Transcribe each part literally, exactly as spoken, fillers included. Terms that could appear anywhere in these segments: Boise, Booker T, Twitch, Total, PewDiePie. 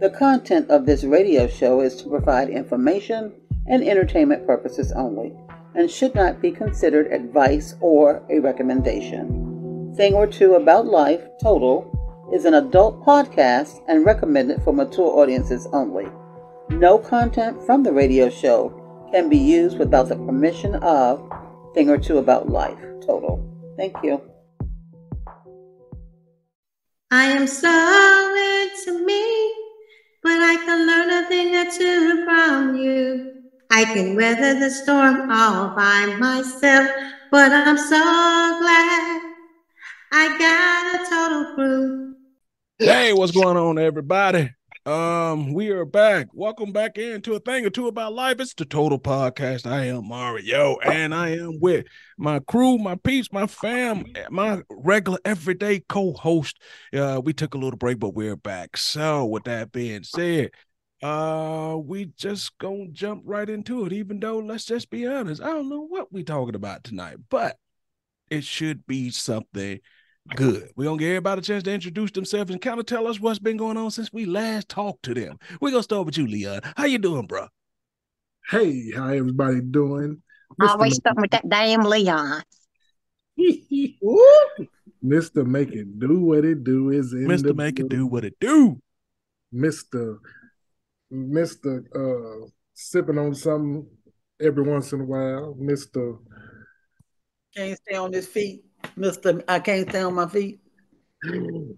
The content of this radio show is to provide information and entertainment purposes only, and should not be considered advice or a recommendation. Thing or Two About Life, Total, is an adult podcast and recommended for mature audiences only. No content from the radio show can be used without the permission of Thing or Two About Life, Total. Thank you. I am solid to me, but I can learn a thing or two from you. I can weather the storm all by myself, but I'm so glad I got a total proof. Hey, what's going on, everybody? Um, we are back. Welcome back into a Thing or Two About Life. It's the Total Podcast. I am Mario, and I am with my crew, my peeps, my fam, my regular everyday co-host. Uh, we took a little break, but we're back. So, with that being said, uh, we just gonna jump right into it. Even though, let's just be honest, I don't know what we talking about tonight, but it should be something good. We're going to give everybody a chance to introduce themselves and kind of tell us what's been going on since we last talked to them. We're going to start with you, Leon. How you doing, bro? Hey, how everybody doing? Always starting with that damn Leon. Mister Make It Do What It Do is in Mister the Make It Do What It Do. Mister Mister Uh, sipping on something every once in a while. Mister Can't stay on his feet. Mister I can't stay on my feet.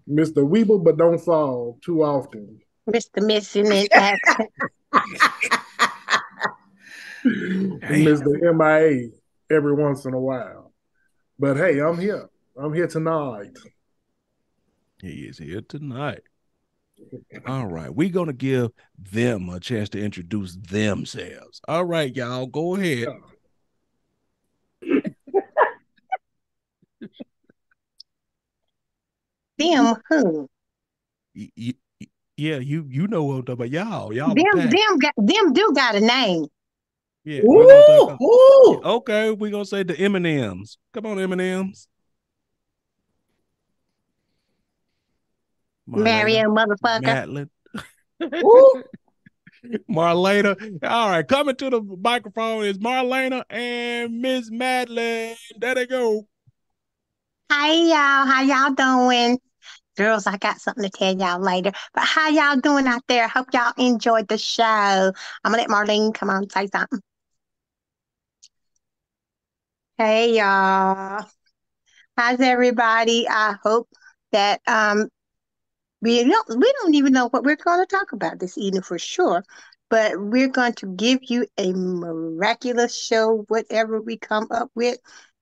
Mister Weeble, but don't fall too often. Mister Missing in Action. Mister M I A every once in a while. But hey, I'm here. I'm here tonight. He is here tonight. All right. We're going to give them a chance to introduce themselves. All right, y'all. Go ahead. Yeah. Them who? Yeah, you you know what I'm talking about. Y'all, y'all. Them, them, got, them do got a name. Yeah. Ooh, ooh. Okay, we're going to say the M and M's. Come on, M and M's. Mario, motherfucker. Madeline. Ooh. Marlena. All right, coming to the microphone is Marlena and Miss Madeline. There they go. Hi, y'all. How y'all doing? Girls, I got something to tell y'all later. But how y'all doing out there? Hope y'all enjoyed the show. I'm going to let Marlene come on and say something. Hey, y'all. How's everybody? I hope that um, we don't, we don't even know what we're going to talk about this evening for sure. But we're going to give you a miraculous show, whatever we come up with.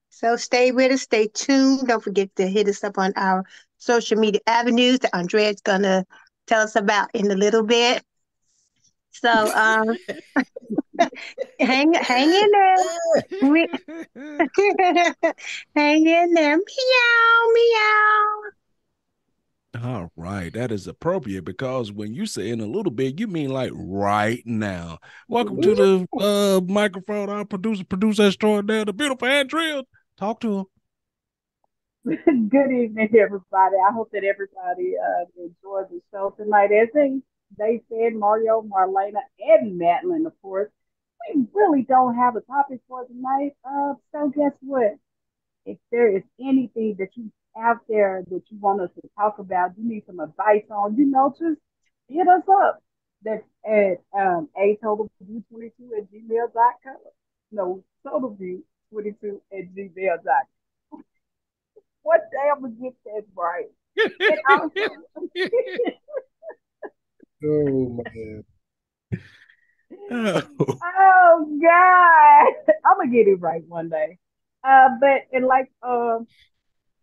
So stay with us. Stay tuned. Don't forget to hit us up on our social media avenues that Andrea's going to tell us about in a little bit. So um, hang, hang in there. We, hang in there. Meow, meow. All right. That is appropriate because when you say in a little bit, you mean like right now. Welcome to the uh, microphone. Our producer, producer extraordinaire, the beautiful Andrea. Talk to him. Good evening, everybody. I hope that everybody uh, enjoyed the show tonight. As they, they said, Mario, Marlena, and Madeline, of course, we really don't have a topic for tonight. Uh, so guess what? If there is anything that you out there that you want us to talk about, you need some advice on, you know, just hit us up. That's at um, a total view twenty-two at gmail dot com. No, total view twenty-two at gmail dot com. What day I'm gonna get that right? Oh man! Oh. oh God! I'm gonna get it right one day. Uh, but and like um,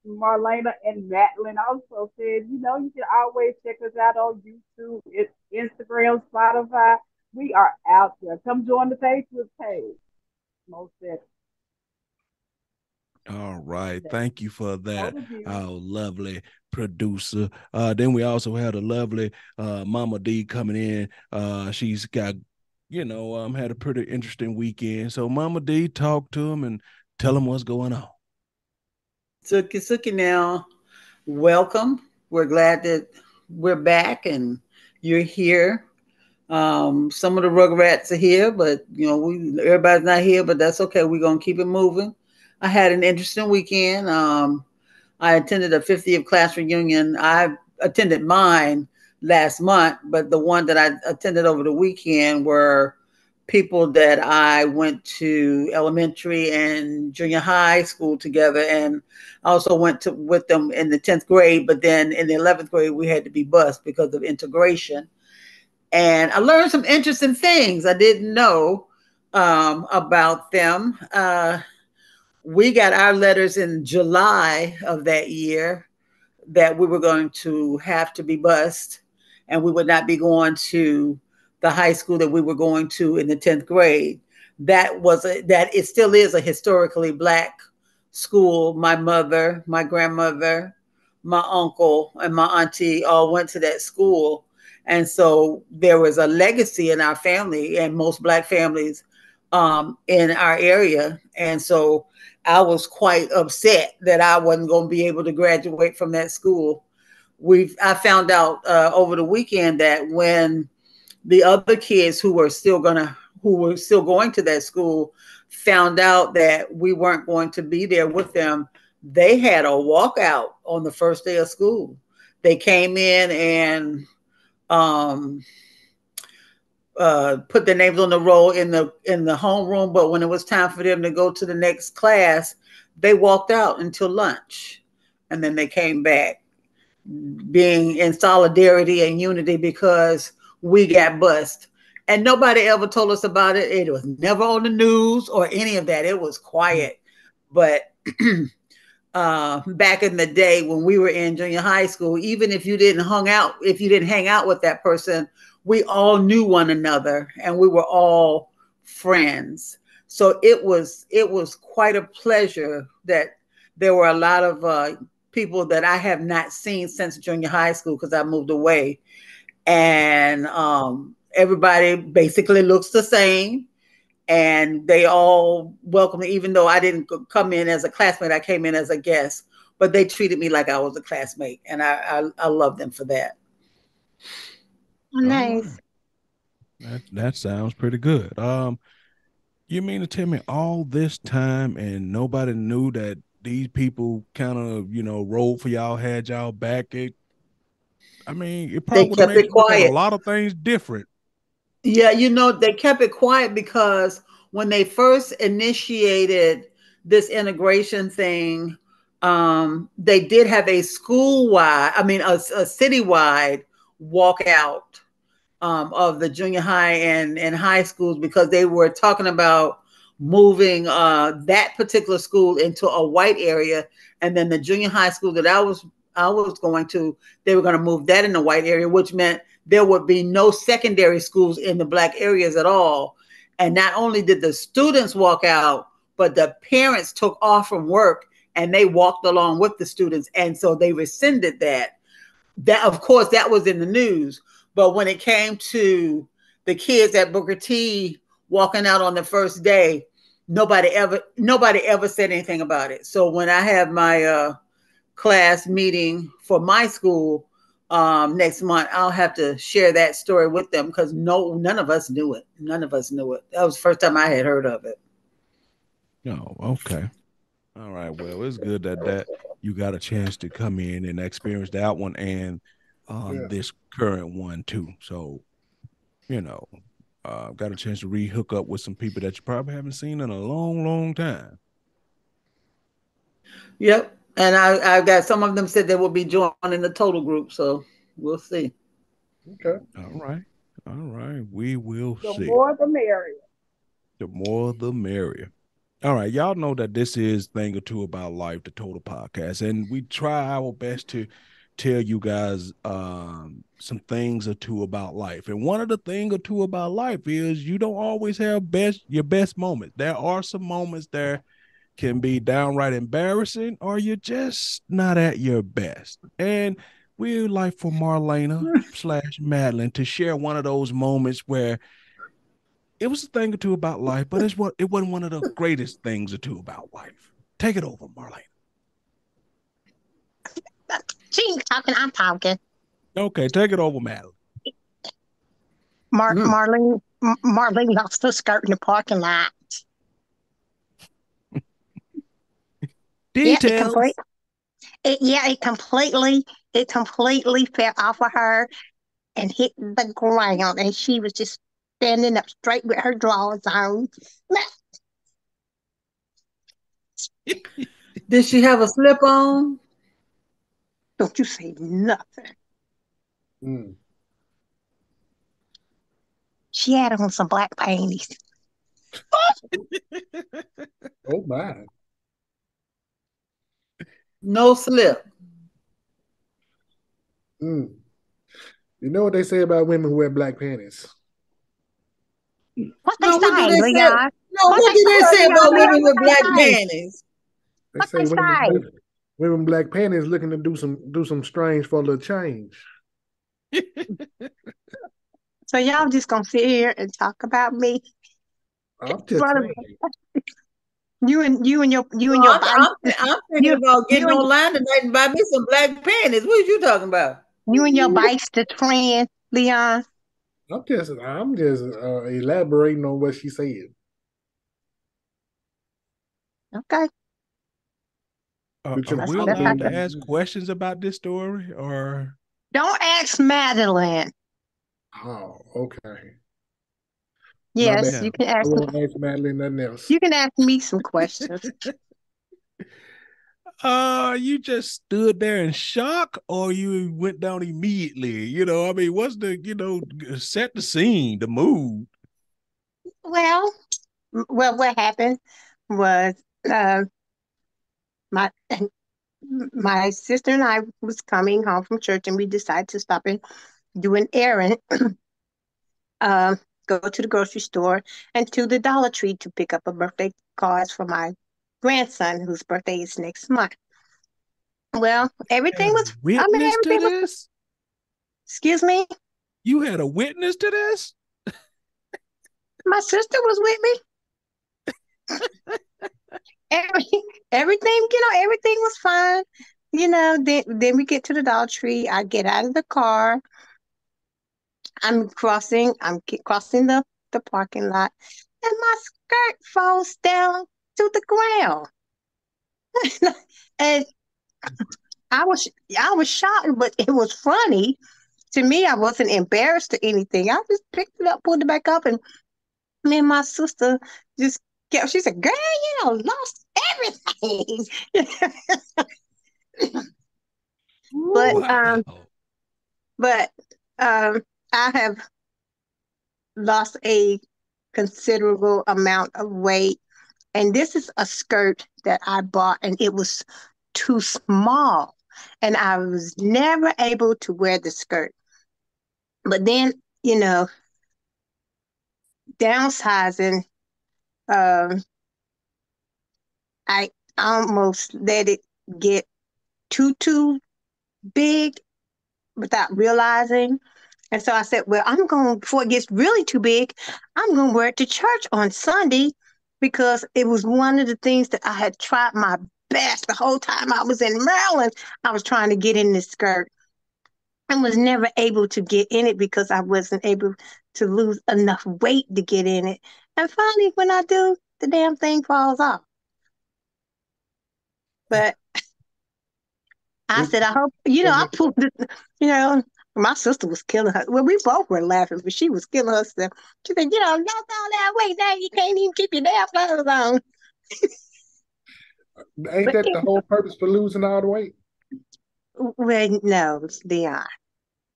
Marlena and Madeline also said, you know, you can always check us out on YouTube, it's Instagram, Spotify. We are out there. Come join the Facebook page. Most definitely. All right. Thank you for that. Our lovely producer. Uh, then we also had a lovely uh, Mama D coming in. Uh, she's got, you know, um, had a pretty interesting weekend. So Mama D, talk to him and tell him what's going on. Suki Suki now, welcome. We're glad that we're back and you're here. Um, some of the Rugrats are here, but you know, we everybody's not here, but that's okay. We're gonna keep it moving. I had an interesting weekend. Um, I attended a fiftieth class reunion. I attended mine last month, but the one that I attended over the weekend were people that I went to elementary and junior high school together, and I also went to with them in the tenth grade. But then in the eleventh grade, we had to be bused because of integration. And I learned some interesting things I didn't know um, about them. Uh, we got our letters in July of that year that we were going to have to be bused, and we would not be going to the high school that we were going to in the tenth grade. That was a, that it still is a historically black school. My mother, my grandmother, my uncle, and my auntie all went to that school. And so there was a legacy in our family and most black families um, in our area. And so I was quite upset that I wasn't going to be able to graduate from that school. We've I found out uh, over the weekend that when the other kids who were still gonna who were still going to that school found out that we weren't going to be there with them, they had a walkout on the first day of school. They came in and Um, uh, put their names on the roll in the in the homeroom, but when it was time for them to go to the next class, they walked out until lunch, and then they came back, being in solidarity and unity because we got bused, and nobody ever told us about it. It was never on the news or any of that. It was quiet, but. Uh, back in the day when we were in junior high school, even if you didn't hung out, if you didn't hang out with that person, we all knew one another and we were all friends. So it was it was quite a pleasure that there were a lot of uh, people that I have not seen since junior high school because I moved away, and um, everybody basically looks the same. And they all welcomed me, even though I didn't come in as a classmate. I came in as a guest, but they treated me like I was a classmate, and I I, I love them for that. Nice. Oh, that that sounds pretty good. Um, you mean to tell me all this time and nobody knew that these people kind of you know rolled for y'all, had y'all back? It, I mean, it probably kept it quiet. A lot of things different. Yeah, you know, they kept it quiet because when they first initiated this integration thing, um, they did have a school-wide, I mean, a, a city-wide walkout um, of the junior high and, and high schools because they were talking about moving uh, that particular school into a white area. And then the junior high school that I was I was going to, they were going to move that in the white area, which meant there would be no secondary schools in the black areas at all. And not only did the students walk out, but the parents took off from work and they walked along with the students. And so they rescinded that. That, of course, that was in the news. But when it came to the kids at Booker T walking out on the first day, nobody ever, nobody ever said anything about it. So when I have my uh, class meeting for my school, Um, next month, I'll have to share that story with them because no, none of us knew it. None of us knew it. That was the first time I had heard of it. Oh, okay. All right. Well, it's good that, that you got a chance to come in and experience that one and um, yeah. this current one too. So, you know, uh, got a chance to re-hook up with some people that you probably haven't seen in a long, long time. Yep. And I, I've got some of them said they will be joining the Total group, so we'll see. Okay. All right. All right. We will see. The more the merrier. The more the merrier. All right. Y'all know that this is Thing or Two About Life, the Total Podcast, and we try our best to tell you guys um, some things or two about life. And one of the thing or two about life is you don't always have best your best moments. There are some moments there can be downright embarrassing, or you're just not at your best. And we would like for Marlena slash Madeline to share one of those moments where it was a thing or two about life, but it's what it wasn't one of the greatest things or two about life. Take it over, Marlena. She ain't talking, I'm talking. Okay, take it over, Madeline. Mar- mm. Marlene, Marlene lost her skirt in the parking lot. Details. Yeah, it, complete, it, yeah, it completely, it completely fell off of her and hit the ground, and she was just standing up straight with her drawers on. Did she have a slip on? Don't you say nothing. Mm. She had on some black panties. Oh my. No slip. Mm. You know what they say about women who wear black panties? What they no, what say, do they say? No, what, what do they, they say about women with black panties? They what say, they women, say? Women, women black panties looking to do some do some strange for a little change. So y'all just gonna sit here and talk about me? I'm just you and you and your you and no, your. I'm, I'm, I'm thinking you, about getting online and, tonight and buy me some black panties. What are you talking about? You and your bicycle friend, Leon. I'm just, I'm just uh, elaborating on what she said. Okay. Uh, are we allowed to ask questions about this story, or don't ask Madeline? Oh, okay. Yes, you can ask. I won't ask Madeline nothing else. You can ask me some questions. Uh, you just stood there in shock, or you went down immediately? You know, I mean, what's the, you know, set the scene, the mood? Well, well, what happened was uh, my my sister and I was coming home from church, and we decided to stop and do an errand, uh, go to the grocery store and to the Dollar Tree to pick up a birthday card for my grandson, whose birthday is next month. Well, everything was. Witness I mean, everything to this? Was, excuse me. You had a witness to this. My sister was with me. Every everything, you know, everything was fine. You know, then then we get to the Dollar Tree. I get out of the car. I'm crossing. I'm crossing the the parking lot, and my skirt falls down to the ground. And I was I was shocked, but it was funny. To me, I wasn't embarrassed or anything. I just picked it up, pulled it back up, and me and my sister just kept, she said, "Girl, you know, lost everything." but wow. um but um I have lost a considerable amount of weight. And this is a skirt that I bought, and it was too small. And I was never able to wear the skirt. But then, you know, downsizing, um, I almost let it get too, too big without realizing. And so I said, well, I'm going, before it gets really too big, I'm going to wear it to church on Sunday. Because it was one of the things that I had tried my best the whole time I was in Maryland. I was trying to get in this skirt and was never able to get in it because I wasn't able to lose enough weight to get in it. And finally, when I do, the damn thing falls off. But I said, I hope, you know, I pulled it, you know. My sister was killing her. Well, we both were laughing, but she was killing herself. She said, you know, lost all that weight. Now you can't even keep your damn clothes on. Ain't but, that the whole purpose for losing all the weight? Well, no, Leon.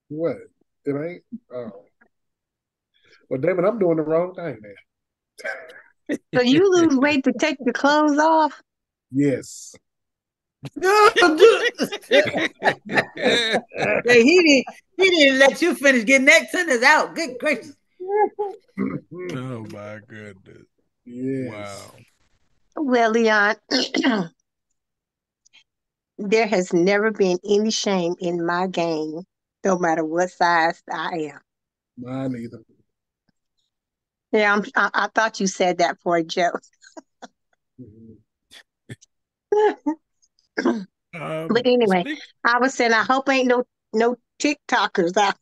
What? It ain't? Oh. Well, David, I'm doing the wrong thing now. So you lose weight to take your clothes off? Yes. No, hey, he didn't. He didn't let you finish getting that sentence out. Good gracious! Oh my goodness! Yes. Wow. Well, Leon, there has never been any shame in my game, no matter what size I am. Mine either. Yeah, I'm, I, I thought you said that for a joke. Mm-hmm. Um, but anyway, speak- I was saying I hope ain't no no TikTokers out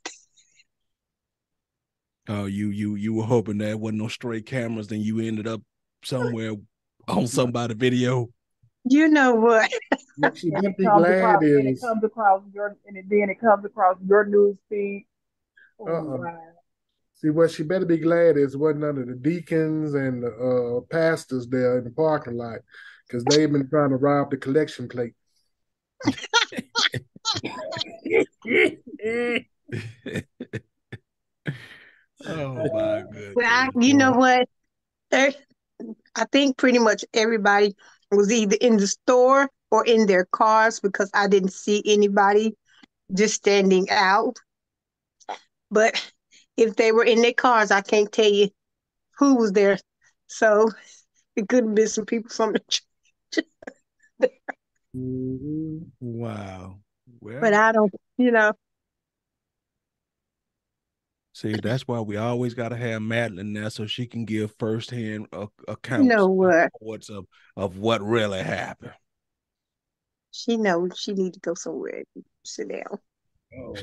there. Oh, you you you were hoping there wasn't no stray cameras, then you ended up somewhere on somebody's video. You know what? What she comes across, is... and it comes across your, and it, then it comes across your news feed. Oh, uh-uh. Wow. See, what she better be glad is wasn't none of the deacons and the uh, pastors there in the parking lot, because they've been trying to rob the collection plate. Oh my goodness! Well, I, you know what? There, I think pretty much everybody was either in the store or in their cars, because I didn't see anybody just standing out. But if they were in their cars, I can't tell you who was there. So it could have been some people from the church. Wow. Well, but I don't, you know. See, that's why we always got to have Madeline there so she can give firsthand uh, accounts, you know what? Reports of, of what really happened. She knows she needs to go somewhere and sit down. Oh.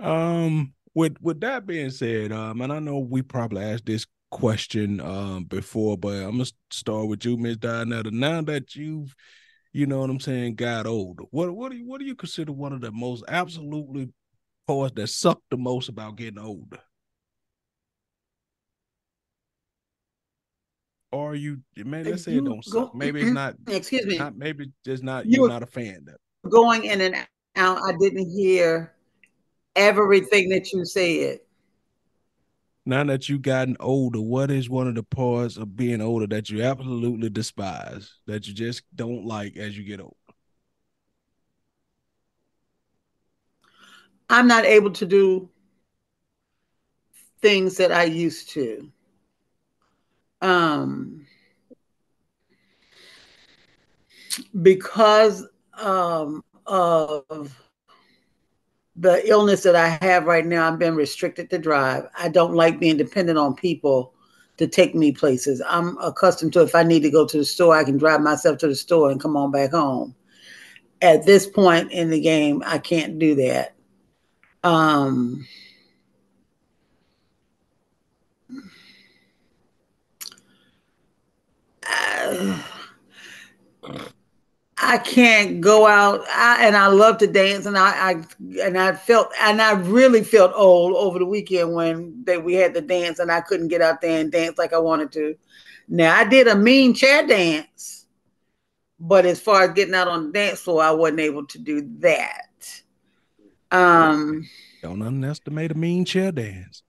Um, with with that being said, um, and I know we probably asked this question um before, but I'm gonna start with you, Miss Dianetta. Now that you've, you know what I'm saying, got older, what what do you, what do you consider one of the most absolutely parts that suck the most about getting older? Or you maybe let's say it don't go, suck. Maybe it's not. Excuse me. Not, maybe it's not. You you're not a fan of it. Going in and out. I didn't hear everything that you said. Now that you've gotten older, what is one of the parts of being older that you absolutely despise, that you just don't like as you get older? I'm not able to do things that I used to. Um, because um, of the illness that I have right now, I've been restricted to drive. I don't like being dependent on people to take me places. I'm accustomed to, if I need to go to the store, I can drive myself to the store and come on back home. At this point in the game, I can't do that. Um, I, I can't go out, I, and I love to dance, and I, I and I felt and I really felt old over the weekend when they, we had the dance, and I couldn't get out there and dance like I wanted to. Now, I did a mean chair dance, but as far as getting out on the dance floor, I wasn't able to do that. Um, Don't underestimate a mean chair dance.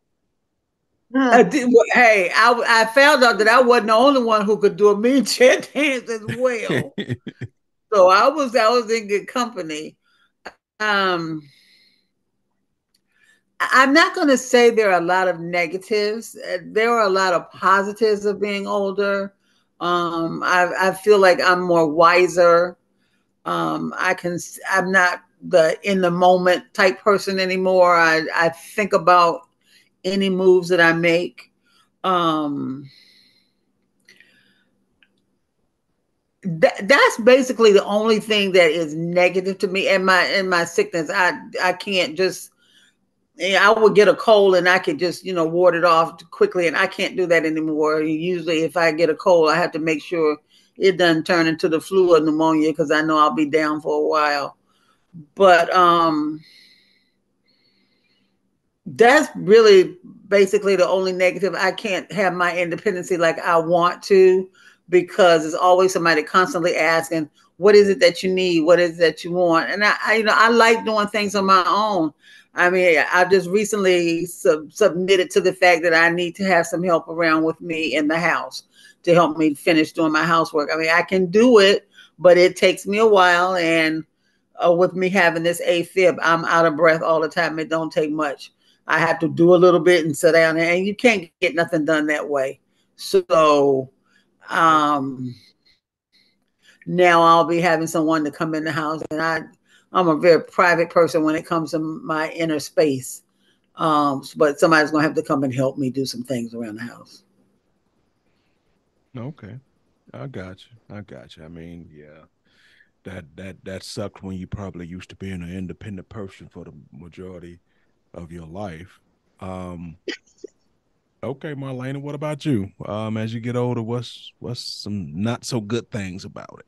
I did, well, hey, I, I found out that I wasn't the only one who could do a mean chair dance as well. So I was I was in good company. Um, I'm not going to say there are a lot of negatives. There are a lot of positives of being older. Um, I, I feel like I'm more wiser. Um, I can. I'm not the in the moment type person anymore. I I think about any moves that I make. Um, That, that's basically the only thing that is negative to me. And my and my sickness, I I can't just. I would get a cold and I could just you know ward it off quickly, and I can't do that anymore. Usually, if I get a cold, I have to make sure it doesn't turn into the flu or pneumonia, because I know I'll be down for a while. But um, that's really basically the only negative. I can't have my independency like I want to, because there's always somebody constantly asking, what is it that you need? What is it that you want? And I, I you know, I like doing things on my own. I mean, I've just recently sub submitted to the fact that I need to have some help around with me in the house to help me finish doing my housework. I mean, I can do it, but it takes me a while. And uh, with me having this AFib, I'm out of breath all the time. It don't take much. I have to do a little bit and sit down, and you can't get nothing done that way. So, Um, now I'll be having someone to come in the house, and I, I'm a very private person when it comes to my inner space. Um, but somebody's going to have to come and help me do some things around the house. Okay. I got you. I got you. I mean, yeah, that, that, that sucked when you probably used to being an independent person for the majority of your life. Um, okay, Marlena, what about you? Um, as you get older, what's what's some not so good things about it?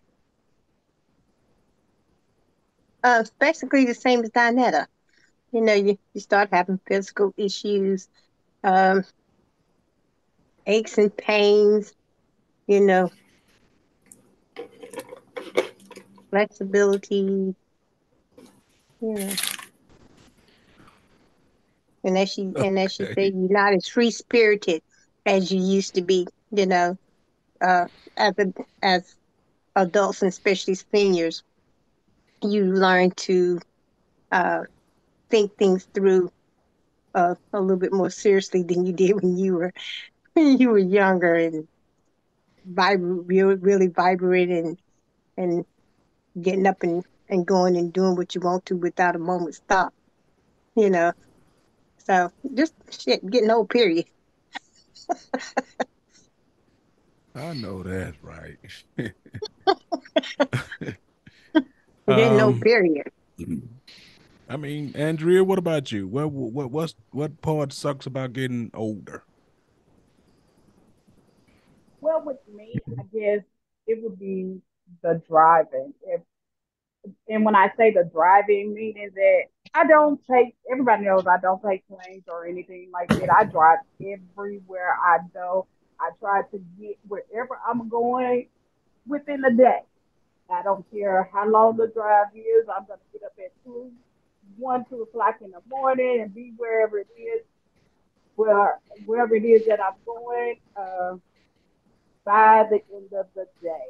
Uh, it's basically the same as Dinetta. You know, you, you start having physical issues, um, aches and pains, you know, flexibility, you know. And as she, okay. and as she said, you're not as free-spirited as you used to be, you know, uh, as, a, as adults and especially seniors. You learn to uh, think things through uh, a little bit more seriously than you did when you were when you were younger and vib- really, really vibrant and and getting up and, and going and doing what you want to without a moment's stop, you know. So just shit, getting old, period. I know that's right. There's um, no period. I mean, Andrea, what about you? What what what's, what part sucks about getting older? Well, with me, I guess it would be the driving. If, and when I say the driving, meaning that I don't take, everybody knows I don't take planes or anything like that. I drive everywhere I go. I try to get wherever I'm going within the day. I don't care how long the drive is. I'm going to get up at two, one, two o'clock in the morning and be wherever it is, where, wherever it is that I'm going uh, by the end of the day.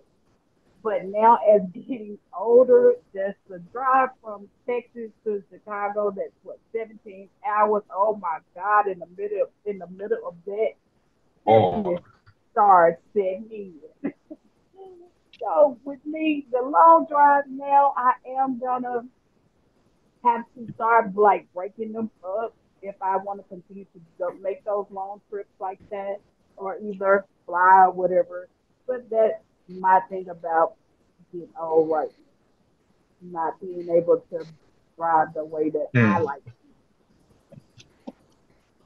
But now as getting older, just the drive from Texas to Chicago, that's what, seventeen hours. Oh my God, in the middle of, in the middle of that, oh. It starts setting in. So with me, the long drive now, I am gonna have to start like breaking them up if I want to continue to go, make those long trips like that, or either fly or whatever. But that's my thing about getting old, right? Not being able to drive the way that mm. I like.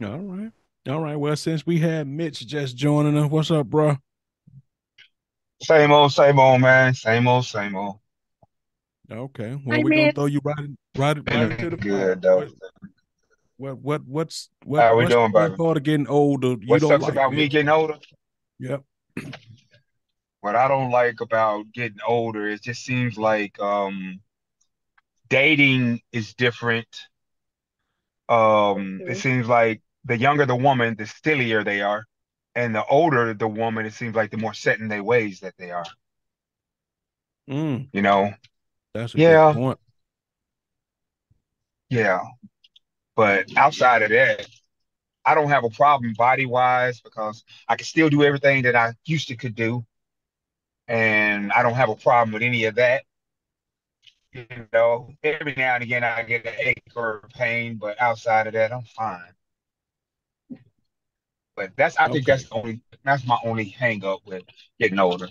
All right, all right. Well, since we had Mitch just joining us, what's up, bro? Same old, same old, man. Same old, same old. Okay. Well, we're gonna throw you right, right, right to the good, though. What, what, what's, what? How we doing, brother? Part of getting older. What sucks about me getting older? Yep. What I don't like about getting older, it just seems like um, dating is different. Um, it seems like the younger the woman, the stillier they are. And the older the woman, it seems like the more set in their ways that they are. Mm. You know? That's a yeah. good point. Yeah. But outside of that, I don't have a problem body-wise because I can still do everything that I used to could do. And I don't have a problem with any of that. You know, every now and again, I get an ache or a pain, but outside of that, I'm fine. But that's, I okay. think that's the only, that's my only hang up with getting older.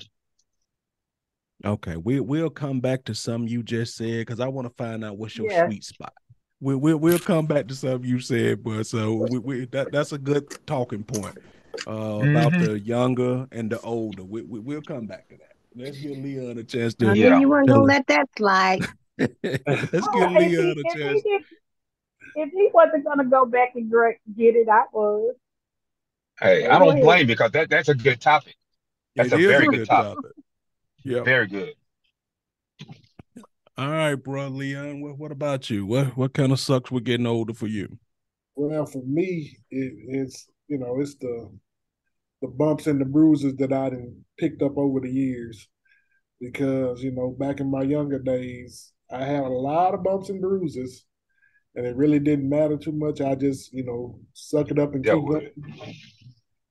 Okay. We, we'll come back to something you just said, cause I want to find out what's your yeah. sweet spot. We, we, we'll come back to something you said, but so we, we that, that's a good talking point uh, mm-hmm. about the younger and the older. We, we, we'll come back to that. Let's give Leon a chance to. I knew you weren't going to let that slide. Let's oh, give Leon he, a chance. If he, if he wasn't going to go back and get it, I was. Hey, I don't blame you because that, that's a good topic. That's it a very a good, good topic. topic. Yeah, very good. All right, bro, Leon. What, what about you? What what kind of sucks with getting older for you? Well, for me, it, it's you know it's the the bumps and the bruises that I done picked up over the years because you know back in my younger days I had a lot of bumps and bruises. And it really didn't matter too much. I just, you know, suck it up and keep going.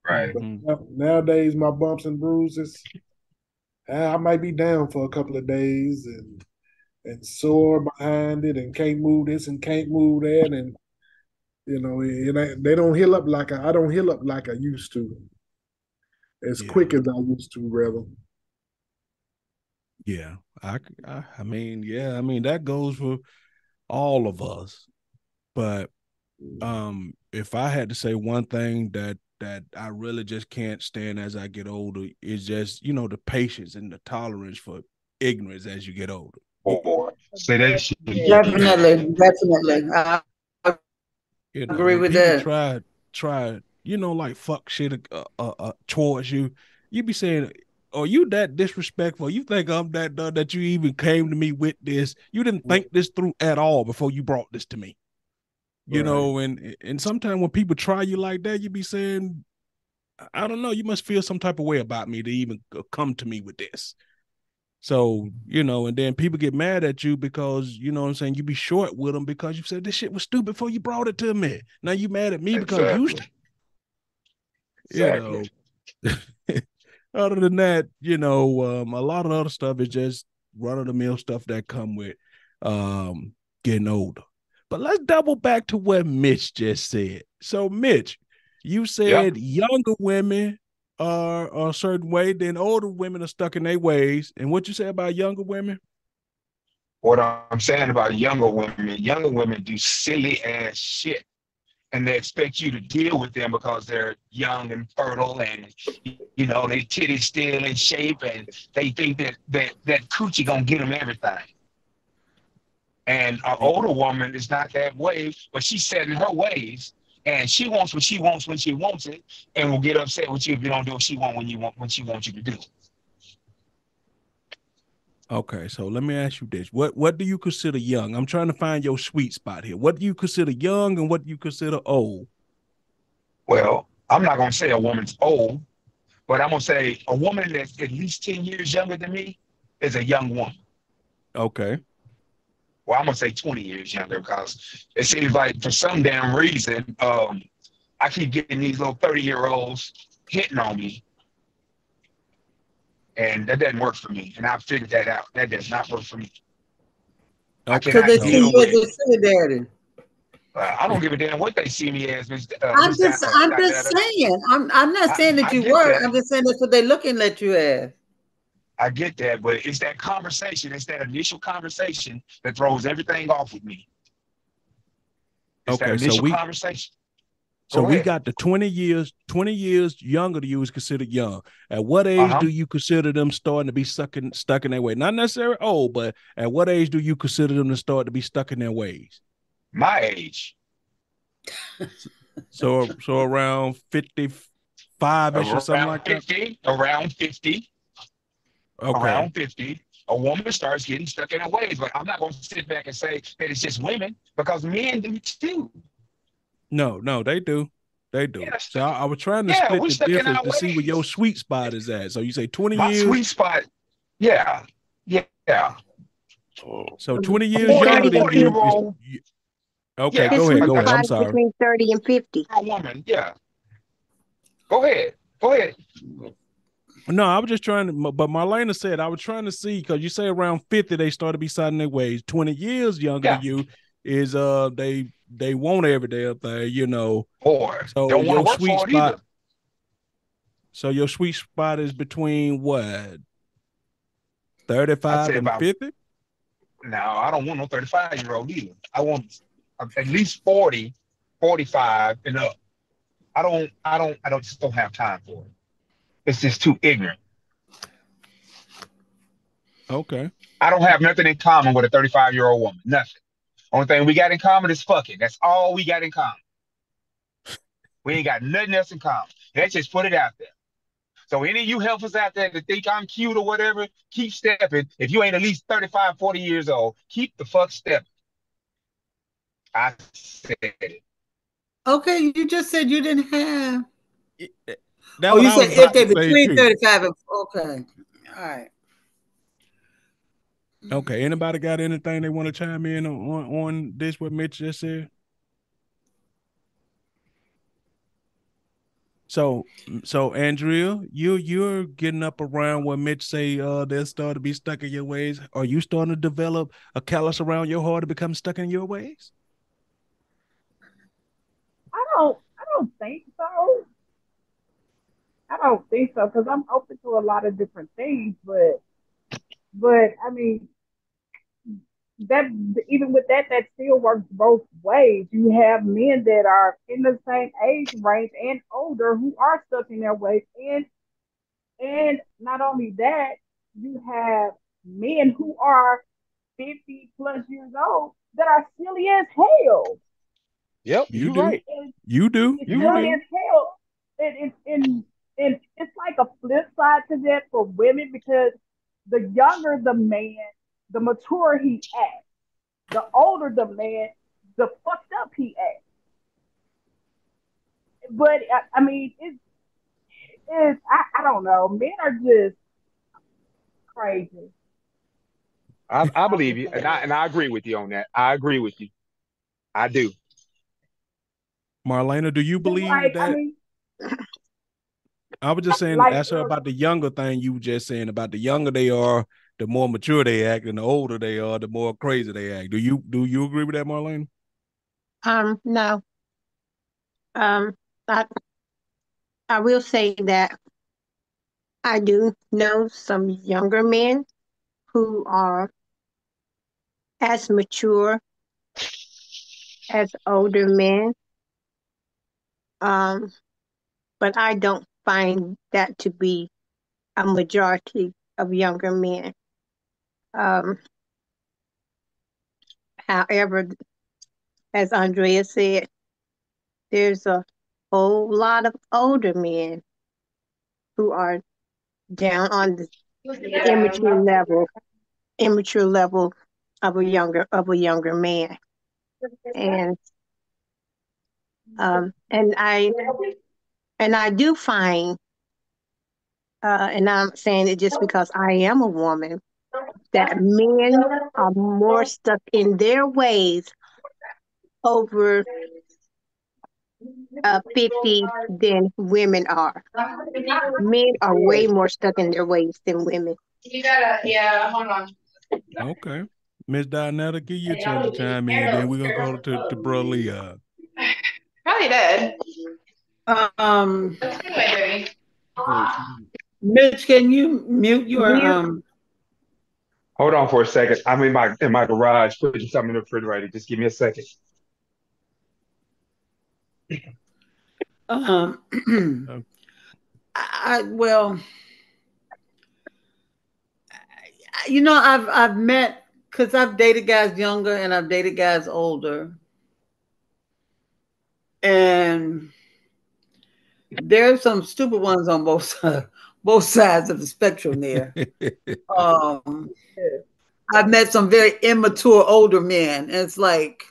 Right. But mm-hmm. nowadays, my bumps and bruises, I might be down for a couple of days and and sore behind it and can't move this and can't move that. And, you know, it, it, they don't heal up like I, I don't heal up like I used to. As yeah. quick as I used to, rather. Yeah. I, I, I mean, yeah. I mean, that goes for all of us. But um, if I had to say one thing that that I really just can't stand as I get older, is just, you know, the patience and the tolerance for ignorance as you get older. Oh boy, say that shit. Definitely, definitely. I, I you know, agree with that. Try, try, you know, like fuck shit uh, uh, uh, towards you. You be saying, "Oh, you that disrespectful? You think I'm that dumb that you even came to me with this? You didn't think this through at all before you brought this to me." You right. know, and and sometimes when people try you like that, you be saying, "I don't know. You must feel some type of way about me to even come to me with this." So, you know, and then people get mad at you because, you know what I'm saying, you be short with them because you said this shit was stupid before you brought it to me. Now you mad at me exactly. because you, exactly. you know, other than that, you know, um, a lot of other stuff is just run of the mill stuff that come with um, getting older. But let's double back to what Mitch just said. So Mitch, you said yep. younger women are a certain way, then older women are stuck in their ways. And what you say about younger women? What I'm saying about younger women, younger women do silly ass shit, and they expect you to deal with them because they're young and fertile, and you know they titties still in shape, and they think that that that coochie gonna get them everything. And an older woman is not that way, but she's set in her ways. And she wants what she wants when she wants it, and will get upset with you if you don't do what she want when you want when she wants you to do. Okay, so let me ask you this: what what do you consider young? I'm trying to find your sweet spot here. What do you consider young, and what do you consider old? Well, I'm not gonna say a woman's old, but I'm gonna say a woman that's at least ten years younger than me is a young woman. Okay. Well, I'm gonna say twenty years younger because it seems like for some damn reason, um, I keep getting these little thirty-year-olds hitting on me, and that doesn't work for me. And I figured that out. That does not work for me. Because they see you as intimidating. Uh, I don't give a damn what they see me as. Miz Uh, I'm just, I'm just saying. I'm, I'm not saying that you were. I'm just saying that's what they're looking at you as. I get that, but it's that conversation, it's that initial conversation that throws everything off with me. It's okay, that initial so we, conversation. Go so ahead. We got the twenty years, twenty years younger to you is considered young. At what age uh-huh. do you consider them starting to be sucking, stuck in their way? Not necessarily old, but at what age do you consider them to start to be stuck in their ways? My age. So so around fifty-five-ish or something like fifty, that? Around fifty. Okay. Around fifty, a woman starts getting stuck in her ways. But I'm not going to sit back and say that it's just women because men do too. No, no, they do. They do. Yeah, so I, I was trying to yeah, split the difference to ways. See where your sweet spot is at. So you say twenty My years. My sweet spot, yeah, yeah. So twenty years younger than you. Is, okay, yeah, go ahead, go ahead. I'm sorry. Between thirty and fifty. A woman, yeah. Go ahead, go ahead. No, I was just trying to, but Marlena said, I was trying to see, because you say around fifty, they start to be signing their ways. twenty years younger yeah. than you is, uh, they they want every day up there, you know. Or so don't want to work sweet for it spot, either. So your sweet spot is between what? thirty-five and fifty? No, I don't want no thirty-five-year-old either. I want at least forty, forty-five and up. I don't, I don't, I don't just don't have time for it. It's just too ignorant. Okay. I don't have nothing in common with a thirty-five-year-old woman. Nothing. Only thing we got in common is fucking. That's all we got in common. We ain't got nothing else in common. Let's just put it out there. So any of you helpers out there that think I'm cute or whatever, keep stepping. If you ain't at least thirty-five, forty years old, keep the fuck stepping. I said it. Okay, you just said you didn't have... It, That oh, you said if they're between thirty-five and okay. All right. Okay. Anybody got anything they want to chime in on, on, on this, what Mitch just said? So, so Andrea, you, you're getting up around what Mitch say, uh, they'll start to be stuck in your ways. Are you starting to develop a callus around your heart to become stuck in your ways? I don't, I don't think so. I don't think so because I'm open to a lot of different things, but but I mean, that even with that, that still works both ways. You have men that are in the same age range and older who are stuck in their ways, and and not only that, you have men who are fifty plus years old that are silly as hell. Yep, you do. Right. You do. It's you silly do. As hell. And, and, and, and it's like a flip side to that for women, because the younger the man, the mature he acts. The older the man, the fucked up he acts. But, I, I mean, it's, it's I, I don't know. Men are just crazy. I, I believe you, and I, and I agree with you on that. I agree with you. I do. Marlena, do you believe like, that? I, mean, I was just saying, like, ask her about the younger thing you were just saying, about the younger they are, the more mature they act, and the older they are, the more crazy they act. Do you do you agree with that, Marlena? Um, no. Um, I I will say that I do know some younger men who are as mature as older men. Um, but I don't find that to be a majority of younger men. Um, however, as Andrea said, there's a whole lot of older men who are down on the immature level, immature level of a younger of a younger man, and um, and I and I do find, uh, and I'm saying it just because I am a woman, that men are more stuck in their ways over uh, fifty than women are. Men are way more stuck in their ways than women. You gotta, yeah, hold on. Okay. Miss Dianetta, give you a chance to chime in, then we're gonna go to, to Bro Leon. Probably dead. Um, anyway, Mitch, can you mute your um? Hold on for a second. I'm in my in my garage putting something in the refrigerator. Just give me a second. Um, I well. You know, I've I've met, because I've dated guys younger and I've dated guys older, and there's some stupid ones on both sides, both sides of the spectrum there. um, I've met some very immature older men, and it's like,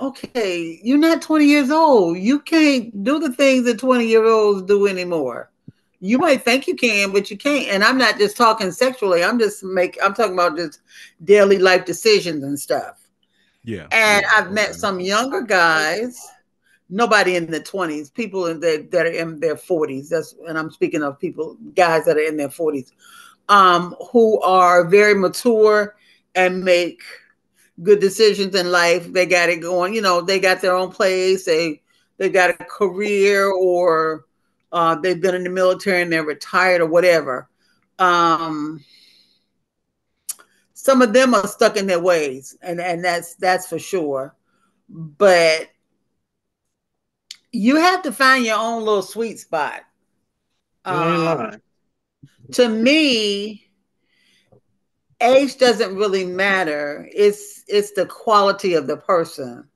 okay, you're not twenty years old. You can't do the things that twenty-year-olds do anymore. You might think you can, but you can't. And I'm not just talking sexually. I'm just make. I'm talking about just daily life decisions and stuff. Yeah. And yeah, I've okay. met some younger guys, nobody in their twenties, people in their, that are in their forties. That's, and I'm speaking of people, guys that are in their forties, um, who are very mature and make good decisions in life. They got it going. You know, they got their own place. They they got a career, or Uh, they've been in the military and they're retired or whatever. Um, some of them are stuck in their ways, and, and that's that's for sure. But you have to find your own little sweet spot. Um, to me, age doesn't really matter. It's it's the quality of the person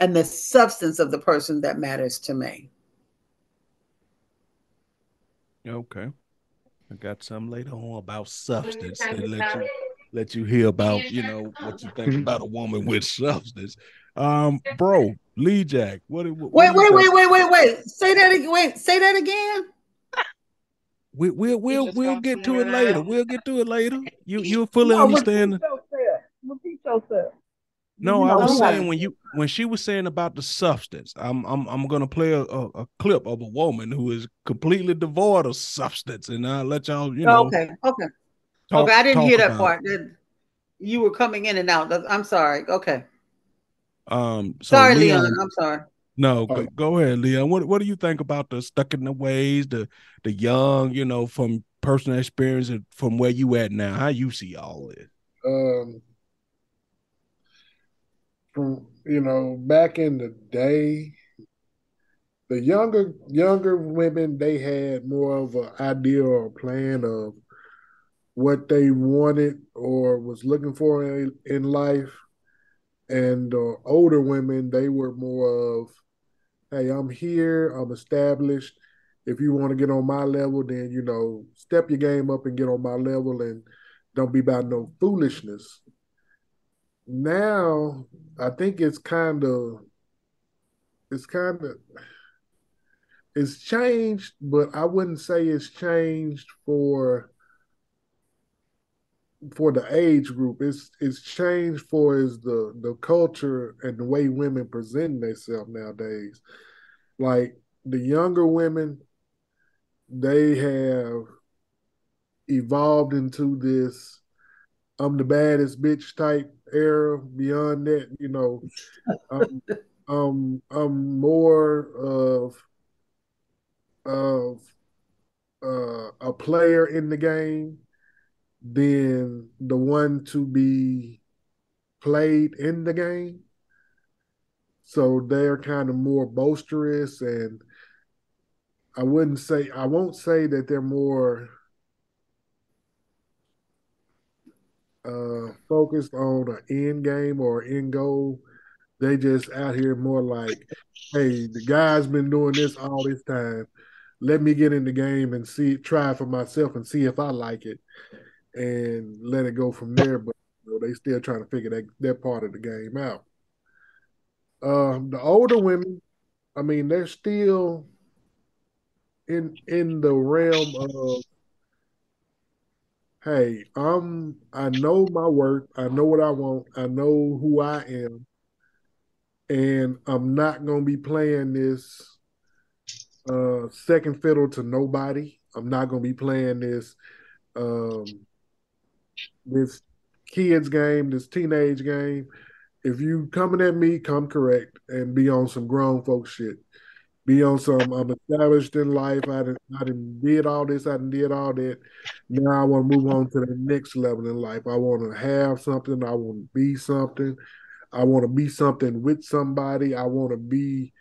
and the substance of the person that matters to me. Okay, I got something later on about substance and let you let you hear about, you know, what you think about a woman with substance. Um, bro, Lee Jack, what? what wait, what wait, wait, wait, wait, wait. Say that again. Wait, say that again. We we'll we'll we'll get to it later. We'll get to it later. You you'll fully no, understand. Repeat yourself. Repeat yourself. No, I was saying when you when she was saying about the substance, I'm I'm I'm gonna play a, a, a clip of a woman who is completely devoid of substance, and I'll let y'all you know. Okay, okay, talk, okay. I didn't hear that part. It. You were coming in and out. I'm sorry. Okay. Um. So sorry, Leon, Leon. I'm sorry. No, go, go ahead, Leon. What What do you think about the stuck in the ways, the the young, you know, from personal experience, from where you at now? How you see all this? Um. from, you know, back in the day, the younger younger women, they had more of an idea or a plan of what they wanted or was looking for in, in life. And uh, older women, they were more of, hey, I'm here, I'm established. If you want to get on my level, then, you know, step your game up and get on my level and don't be about no foolishness. Now, I think it's kind of, it's kind of, it's changed, but I wouldn't say it's changed for for the age group. It's it's changed for is the the culture and the way women present themselves nowadays. Like the younger women, they have evolved into this "I'm the baddest bitch" type era. Beyond that, you know, I'm, I'm, I'm more of of uh, a player in the game than the one to be played in the game. So they're kind of more boisterous, and I wouldn't say, I won't say that they're more uh, focused on an end game or end goal. They just out here more like, hey, the guy's been doing this all this time. Let me get in the game and see, try for myself and see if I like it, and let it go from there. But you know, they still trying to figure that, that part of the game out. Uh, the older women, I mean, they're still in in the realm of, hey, I'm, I know my worth, I know what I want, I know who I am, and I'm not going to be playing this Uh, second fiddle to nobody. I'm not going to be playing this um, this kids game, this teenage game. If you coming at me, come correct and be on some grown folk shit. Be on some, I'm established in life. I done, I done did all this. I done did all that. Now I want to move on to the next level in life. I want to have something. I want to be something. I want to be something with somebody. I want to be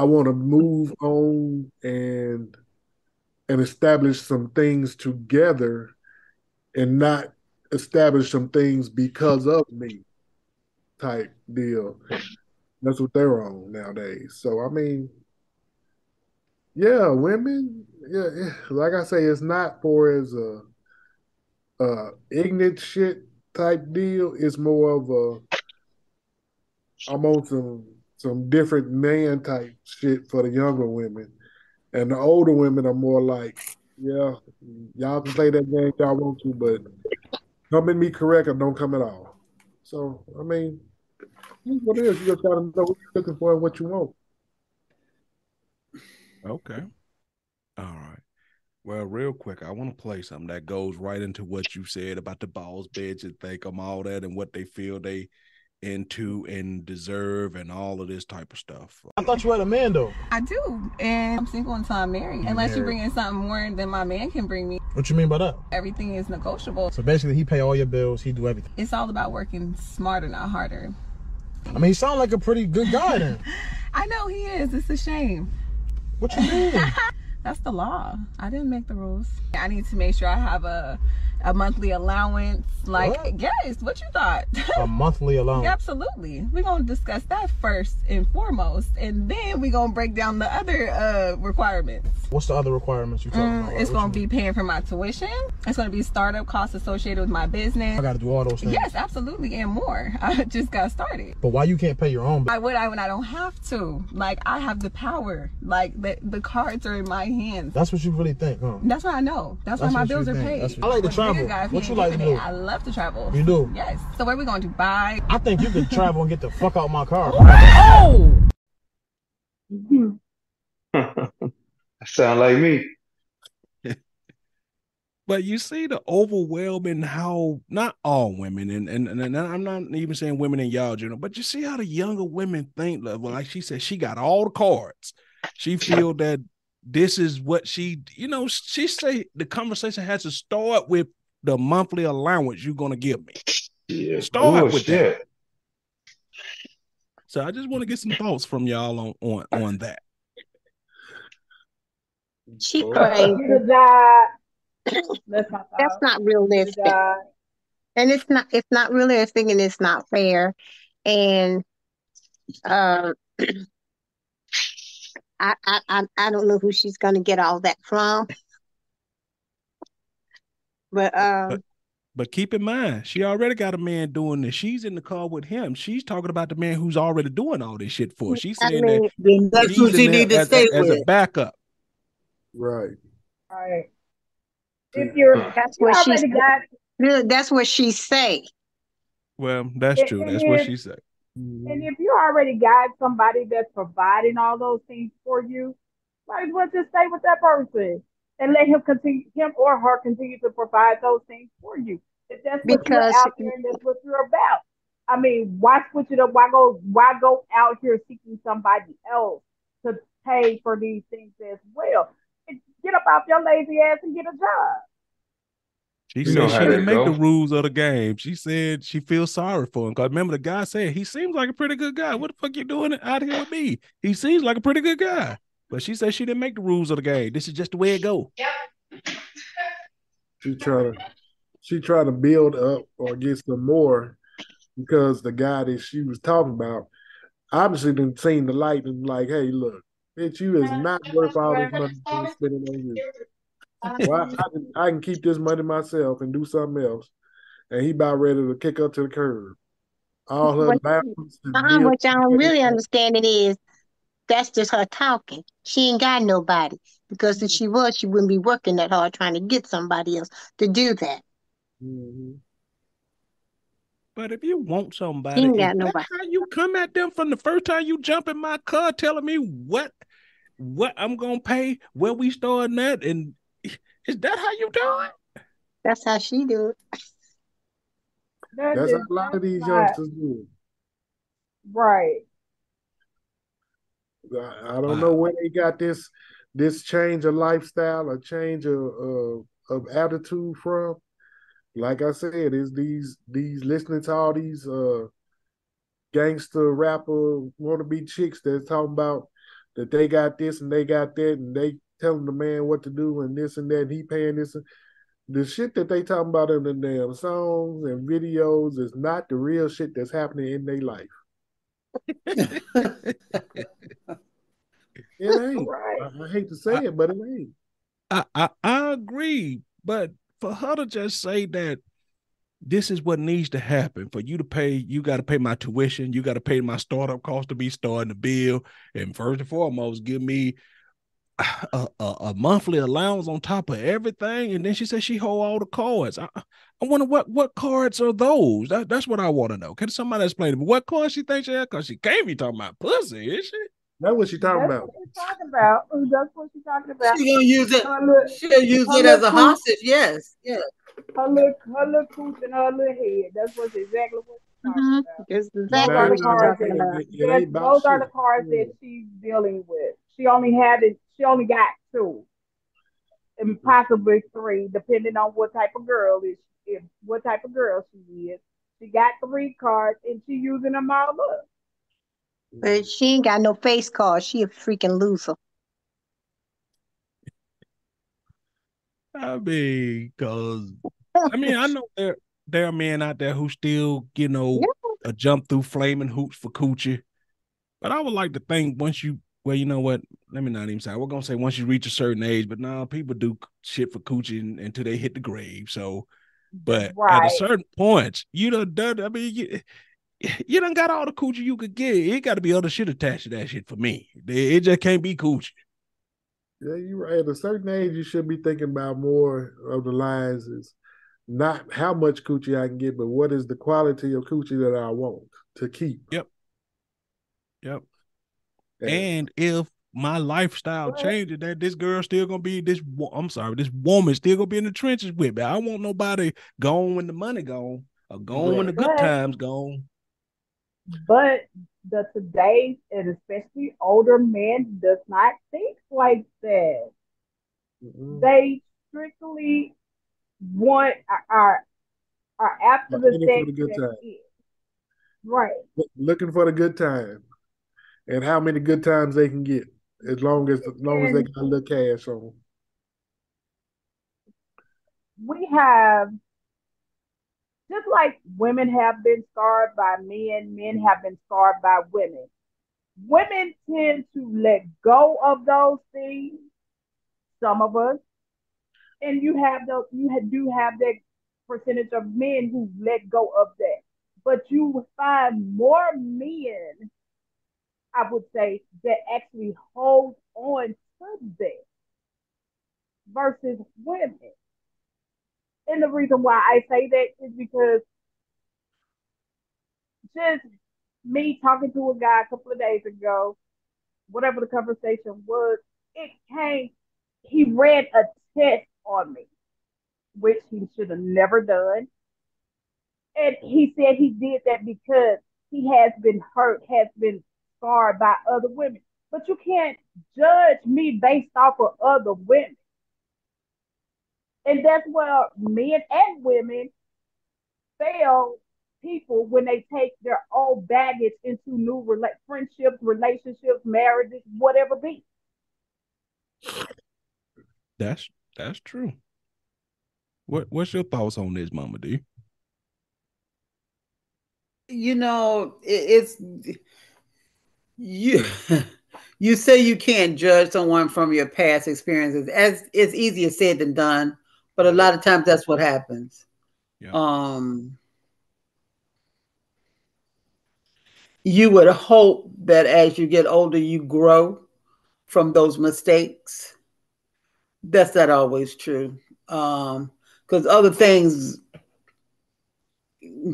I want to move on and and establish some things together and not establish some things because of me type deal. That's what they're on nowadays. So, I mean, yeah, women, yeah, yeah. Like I say, it's not for as a, a ignorant shit type deal. It's more of a, I'm on some, some different man type shit for the younger women. And the older women are more like, yeah, y'all can play that game if y'all want to, but come at me correct or don't come at all. So, I mean, here's what it is. You just gotta know what you're looking for and what you want. Okay. All right. Well, real quick, I want to play something that goes right into what you said about the balls, bitch, and think of all that and what they feel they into and deserve and all of this type of stuff. I thought you had a man though. I do, and I'm single until I'm married. Unless yeah. you bring in something more than my man can bring me. What you mean by that? Everything is negotiable. So basically he pay all your bills, he do everything. It's all about working smarter, not harder. I mean, he sound like a pretty good guy then. I know he is, it's a shame. What you mean? That's the law. I didn't make the rules. I need to make sure I have a a monthly allowance. Like, what? Yes, what you thought? A monthly allowance. Yeah, absolutely. We're going to discuss that first and foremost, and then we're going to break down the other uh, requirements. What's the other requirements you're talking mm, about? Like, it's going to be paying for my tuition. It's going to be startup costs associated with my business. I got to do all those things. Yes, absolutely, and more. I just got started. But why you can't pay your own? Why would I when I don't have to? Like, I have the power. Like, the, the cards are in my hands. That's what you really think, huh? That's what I know. That's, That's why my bills are paid. I like to travel. What you like to do? I love to travel. You do? Yes. So where we going, Dubai? I think you can travel and get the fuck out my car. Oh! That sound like me. But you see the overwhelming how, not all women, and, and, and I'm not even saying women in y'all general, but you see how the younger women think, like she said, she got all the cards. She feel that this is what she, you know, she say the conversation has to start with the monthly allowance you're going to give me. Yeah, start with that. that. So I just want to get some thoughts from y'all on on, on that. She crazy. That's, That's not realistic. And it's not it's not realistic, and it's not fair. And uh, I, I I don't know who she's gonna get all that from. But um but, but keep in mind, she already got a man doing this. She's in the car with him. She's talking about the man who's already doing all this shit for her. She's saying I mean, that that's who she needs to stay with as a backup. Right. All right. If you're that's what she got, that's what she say. Well, that's true. That's what she said. And if you already got somebody that's providing all those things for you, might as well just stay with that person and let him continue, him or her continue to provide those things for you. If that's what you're out there and that's what you're about. I mean, why switch it up? Why go? Why go out here seeking somebody else to pay for these things as well? Get up off your lazy ass and get a job. She you said she didn't make go. the rules of the game. She said she feels sorry for him. Because remember, the guy said, he seems like a pretty good guy. What the fuck you doing out here with me? He seems like a pretty good guy. But she said she didn't make the rules of the game. This is just the way it goes. Yep. She trying to, she trying to build up or get some more because the guy that she was talking about obviously didn't see the light and like, hey, look, bitch, you is not worth all this money spending on you. Well, I, I, can, I can keep this money myself and do something else. And he about ready to kick up to the curb. All her what, what y'all don't really understand it is that's just her talking. She ain't got nobody. Because if she was, she wouldn't be working that hard trying to get somebody else to do that. Mm-hmm. But if you want somebody, that's nobody. How you come at them from the first time you jump in my car telling me what what I'm going to pay, where we starting at, and is that how you do it? That's how she do it. That That's how a lot of these youngsters do it. Right. I, I don't wow. know where they got this this change of lifestyle or change of, of of attitude from. Like I said, it's these these listening to all these uh, gangster rapper wannabe chicks that's talking about that they got this and they got that and they telling the man what to do and this and that, and he paying this. The shit that they talking about in the damn songs and videos is not the real shit that's happening in their life. It ain't. Right. I, I hate to say I, it, but it ain't. I, I, I agree, but for her to just say that this is what needs to happen for you to pay, you got to pay my tuition, you got to pay my startup cost to be starting the bill, and first and foremost, give me A, a, a monthly allowance on top of everything, and then she said she hold all the cards. I, I wonder what what cards are those. That, that's what I want to know. Can somebody explain it? But what cards she thinks she had? Because she can't be talking about pussy, is she? That's what she talking that's about. What she's talking about. That's what she talking about. She gonna use it. Little, she'll use it as a tooth. hostage. Yes. Yeah. Her little her little tooth and her little head. That's what's exactly what she's talking about. It's exactly what she's talking about. Yes, those are the cards that she's dealing with. She only had it. She only got two, and possibly three, depending on what type of girl is. If what type of girl she is, she got three cards, and she using them all up. But she ain't got no face cards. She a freaking loser. I mean, cause I mean, I know there there are men out there who still, you know, yeah. a jump through flaming hoops for coochie. But I would like to think once you. Well, you know what? Let me not even say. We're going to say once you reach a certain age, but no, people do shit for coochie until they hit the grave. So, but right. at a certain point, you done done, I mean, you, you done got all the coochie you could get. It got to be other shit attached to that shit for me. It just can't be coochie. Yeah, you're right. At a certain age, you should be thinking about more of the lines is not how much coochie I can get, but what is the quality of coochie that I want to keep. Yep. Yep. And if my lifestyle changes, that this girl still gonna be this. I'm sorry, this woman still gonna be in the trenches with me. I don't want nobody gone when the money gone, or gone when the good times gone. But the today's and especially older men does not think like that. Mm-hmm. They strictly want are are after the sex. Right. Looking for the good time and how many good times they can get as long as, as, long as they got a little cash on them. We have, just like women have been scarred by men, men have been scarred by women. Women tend to let go of those things, some of us, and you have those, you do have that percentage of men who let go of that. But you find more men, I would say, that actually hold on to that versus women. And the reason why I say that is because just me talking to a guy a couple of days ago, whatever the conversation was, it came, he read a test on me, which he should have never done. And he said he did that because he has been hurt, has been scarred by other women. But you can't judge me based off of other women. And that's where men and women fail people when they take their old baggage into new rela friendships, relationships, marriages, whatever be. That's that's true. What what's your thoughts on this, Mama D? You know, it, it's you. You say you can't judge someone from your past experiences. As it's easier said than done, but a lot of times that's what happens. Yeah. Um, you would hope that as you get older, you grow from those mistakes. That's not always true, because um, other things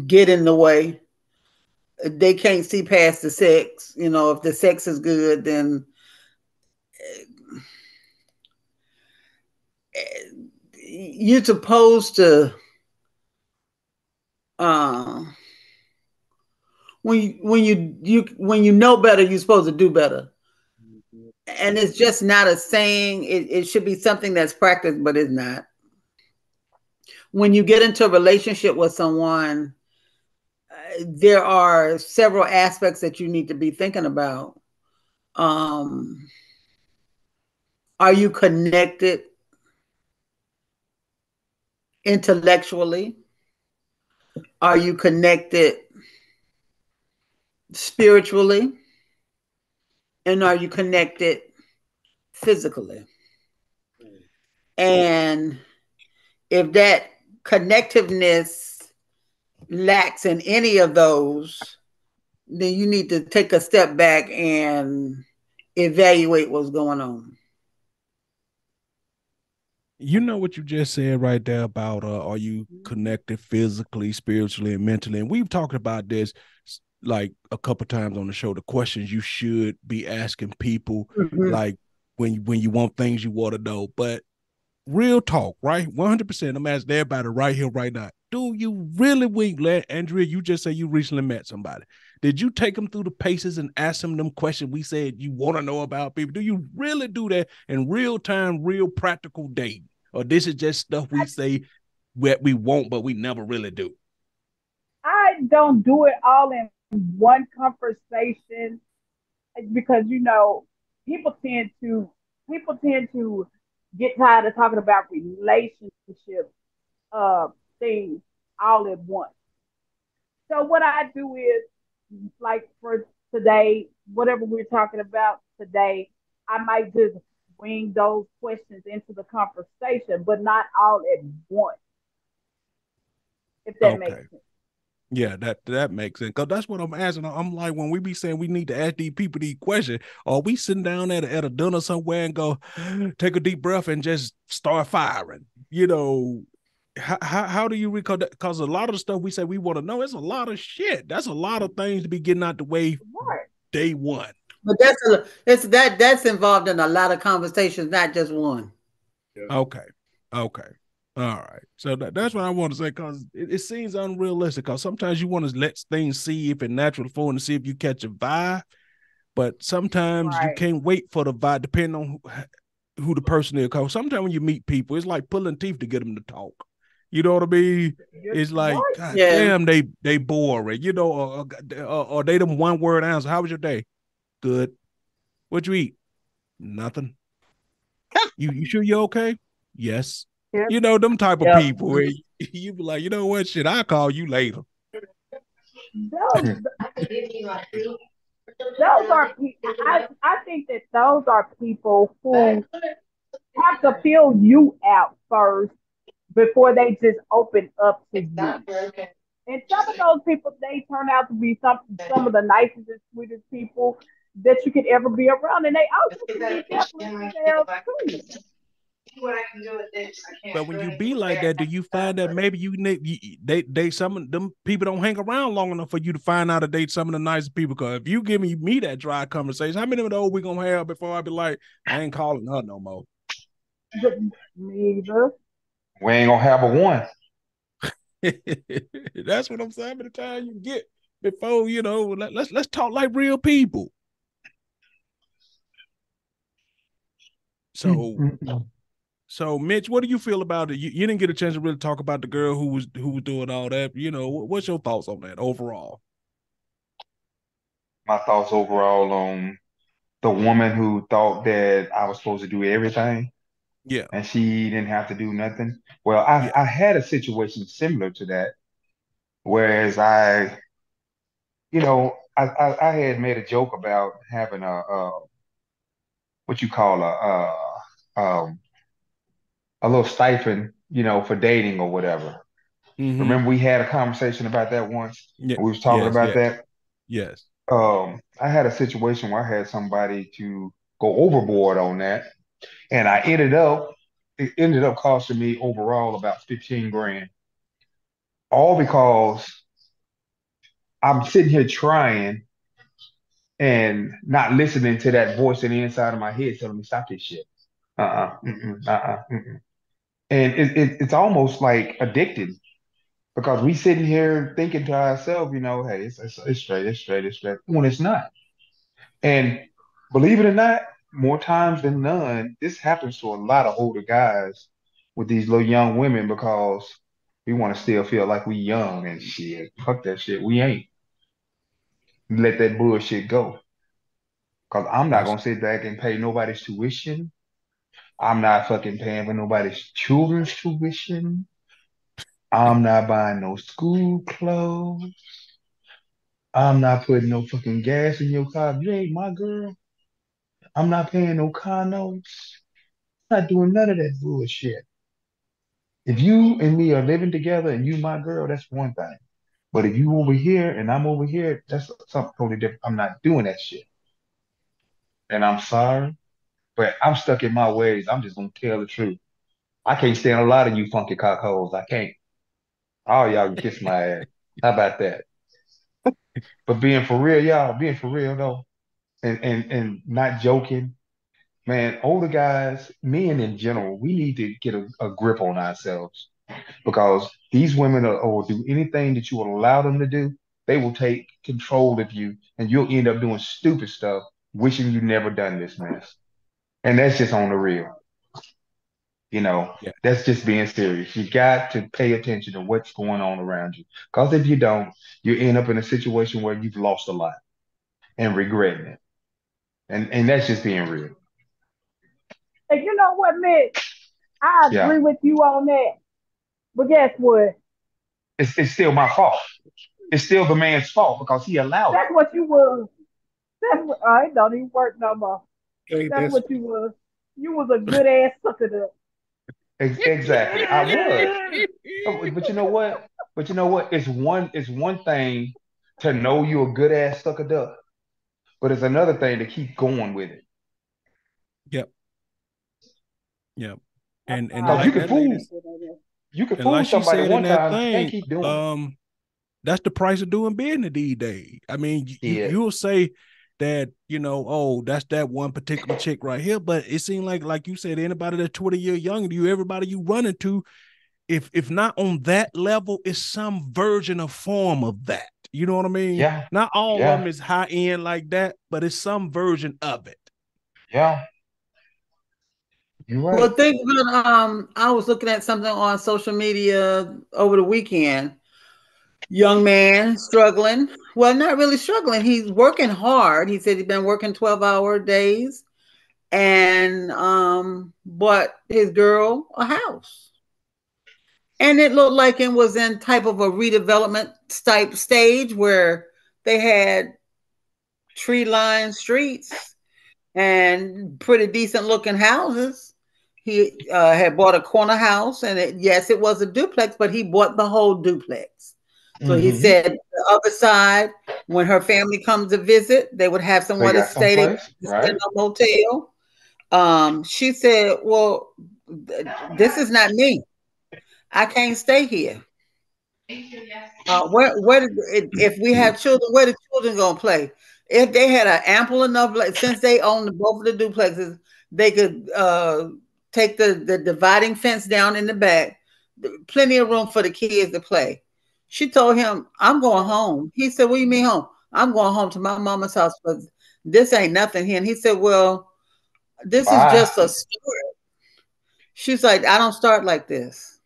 get in the way. They can't see past the sex. You know, if the sex is good, then you're supposed to, uh, when you, when you, you, when you know better, you're supposed to do better. And it's just not a saying. It, it should be something that's practiced, but it's not. When you get into a relationship with someone, there are several aspects that you need to be thinking about. Um, are you connected intellectually? Are you connected spiritually? And are you connected physically? And if that connectiveness lacks in any of those, then you need to take a step back and evaluate what's going on. You know what you just said right there about uh, are you connected physically, spiritually, and mentally? And we've talked about this like a couple times on the show, the questions you should be asking people, mm-hmm. like when, when you want things you want to know. But real talk, right? one hundred percent. I'm asking everybody right here, right now. Do you really, Winglet, Andrea, you just say you recently met somebody. Did you take them through the paces and ask them them questions we said you want to know about people? Do you really do that in real time, real practical dating? Or this is just stuff we say that we want, but we never really do? I don't do it all in one conversation because, you know, people tend to, people tend to get tired of talking about relationships. Uh, things all at once. So what I do is, like for today, whatever we're talking about today, I might just bring those questions into the conversation, but not all at once. If that okay. makes sense. Yeah, that that makes sense. Cause that's what I'm asking. I'm like, when we be saying we need to ask these people these questions, are we sitting down at a, at a dinner somewhere and go take a deep breath and just start firing? You know, How, how, how do you recall that? Because a lot of the stuff we say we want to know, it's a lot of shit. That's a lot of things to be getting out the way right. day one. But that's a, it's that that's involved in a lot of conversations, not just one. Yeah. Okay, okay, all right. So that, that's what I want to say, because it, it seems unrealistic. Because sometimes you want to let things see if it's natural for and see if you catch a vibe, but sometimes right. you can't wait for the vibe, depending on who, who the person is. Because sometimes when you meet people, it's like pulling teeth to get them to talk. You know what I mean? It's like, God yeah. damn, they they boring. You know, or, or, or they them one word answer. How was your day? Good. What you eat? Nothing. you you sure you okay? Yes. Yep. You know them type yep. of people. Where you, you be like, you know what? Shit, I'll call you later. Those, those are people. I, I think that those are people who have to feel you out first before they just open up to you. And some of those people, they turn out to be some some of the nicest and sweetest people that you could ever be around, and they also can be definitely too. But when you be like that, do you find that maybe you they they some of them people don't hang around long enough for you to find out that they some of the nicest people? Because if you give me me that dry conversation, how many of those we gonna have before I be like, I ain't calling her no more? Me either. We ain't gonna have a one. That's what I'm saying. How many times you get before you know? Let, let's let's talk like real people. So. So, Mitch, what do you feel about it? You, you didn't get a chance to really talk about the girl who was who was doing all that. You know, what's your thoughts on that overall? My thoughts overall on the woman who thought that I was supposed to do everything. Yeah. And she didn't have to do nothing. Well, I, yeah. I had a situation similar to that. Whereas I, you know, I, I, I had made a joke about having a, a what you call a, a um. a little stipend, you know, for dating or whatever. Mm-hmm. Remember we had a conversation about that once? Yeah. We was talking yes, about yes. that? Yes. Um, I had a situation where I had somebody to go overboard on that. And I ended up, it ended up costing me overall about fifteen grand. All because I'm sitting here trying and not listening to that voice in the inside of my head telling me, stop this shit. Uh-uh, mm-mm, uh-uh, mm-mm. And it, it, it's almost like addicted because we sitting here thinking to ourselves, you know, hey, it's, it's, it's straight, it's straight, it's straight, when it's not. And believe it or not, more times than none, this happens to a lot of older guys with these little young women because we want to still feel like we young and shit. Fuck that shit. We ain't. Let that bullshit go. Because I'm not going to sit back and pay nobody's tuition. I'm not fucking paying for nobody's children's tuition. I'm not buying no school clothes. I'm not putting no fucking gas in your car. You ain't my girl. I'm not paying no car notes. I'm not doing none of that bullshit. If you and me are living together and you my girl, that's one thing. But if you over here and I'm over here, that's something totally different. I'm not doing that shit. And I'm sorry. But I'm stuck in my ways. I'm just going to tell the truth. I can't stand a lot of you funky cockholes. I can't. All y'all can kiss my ass. How about that? But being for real, y'all, being for real, though, and, and, and not joking, man, older guys, men in general, we need to get a, a grip on ourselves because these women are, will do anything that you allow them to do. They will take control of you, and you'll end up doing stupid stuff, wishing you never done this mess. And that's just on the real. You know, yeah. That's just being serious. You got to pay attention to what's going on around you. Because if you don't, you end up in a situation where you've lost a lot and regretting it. And and that's just being real. And you know what, Mitch? I yeah. agree with you on that. But guess what? It's, it's still my fault. It's still the man's fault because he allowed that's it. That's what you will. That's what, oh, it don't even work no more. That's, that's what you was. You was a good ass sucker up. Exactly, I was. But you know what? But you know what? It's one. It's one thing to know you're a good ass sucker duck, but it's another thing to keep going with it. Yep. Yep. And and like you can fool. You can fool like somebody one time thing, and keep doing. Um, that's the price of doing business these days. I mean, yeah. you, you'll say. That, you know, oh, that's that one particular chick right here. But it seemed like, like you said, anybody that's twenty years younger than you, everybody you run into, if if not on that level, it's some version or form of that. You know what I mean? Yeah. Not all yeah. of them is high end like that, but it's some version of it. Yeah. You're right. Well, think about, um, I was looking at something on social media over the weekend. Young man struggling. Well, not really struggling. He's working hard. He said he's been working twelve-hour days and um, bought his girl a house. And it looked like it was in type of a redevelopment type stage where they had tree-lined streets and pretty decent-looking houses. He uh, had bought a corner house, and it, yes, it was a duplex, but he bought the whole duplex. So mm-hmm. he said the other side, when her family comes to visit, they would have somewhere to stay in a motel. Um, she said, well, th this is not me. I can't stay here. Uh, where, where did, if we have children, where the children going to play? If they had an ample enough, since they owned both of the duplexes, they could uh, take the, the dividing fence down in the back. Plenty of room for the kids to play. She told him, I'm going home. He said, what do you mean home? I'm going home to my mama's house, but this ain't nothing here. And he said, well, this wow. is just a story. She's like, I don't start like this.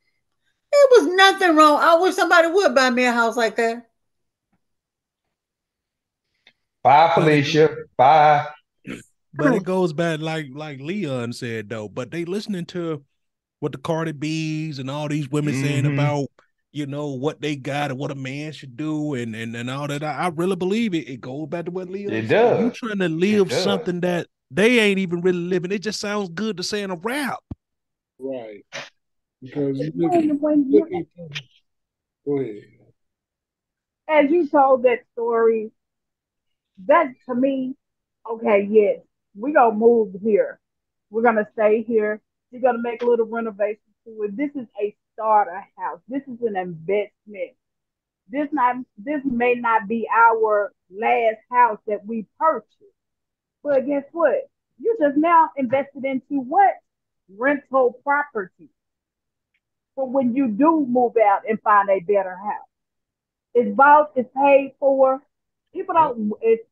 It was nothing wrong. I wish somebody would buy me a house like that. Bye, Felicia. Bye. But it goes back like like Leon said, though. But they listening to what the Cardi B's and all these women mm-hmm. saying about, you know, what they got and what a man should do and and, and all that. I, I really believe it. It goes back to what Leon it does. You trying to live something that they ain't even really living. It just sounds good to say in a rap. Right. Because you look at, look at, go ahead. As you told that story, that to me, okay, yes, we're going to move here. We're going to stay here. We're going to make a little renovation to it. This is a starter house. This is an investment. This not this may not be our last house that we purchased. But guess what? You just now invested into what? Rental property. For when you do move out and find a better house. It's bought, it's paid for. People don't, it's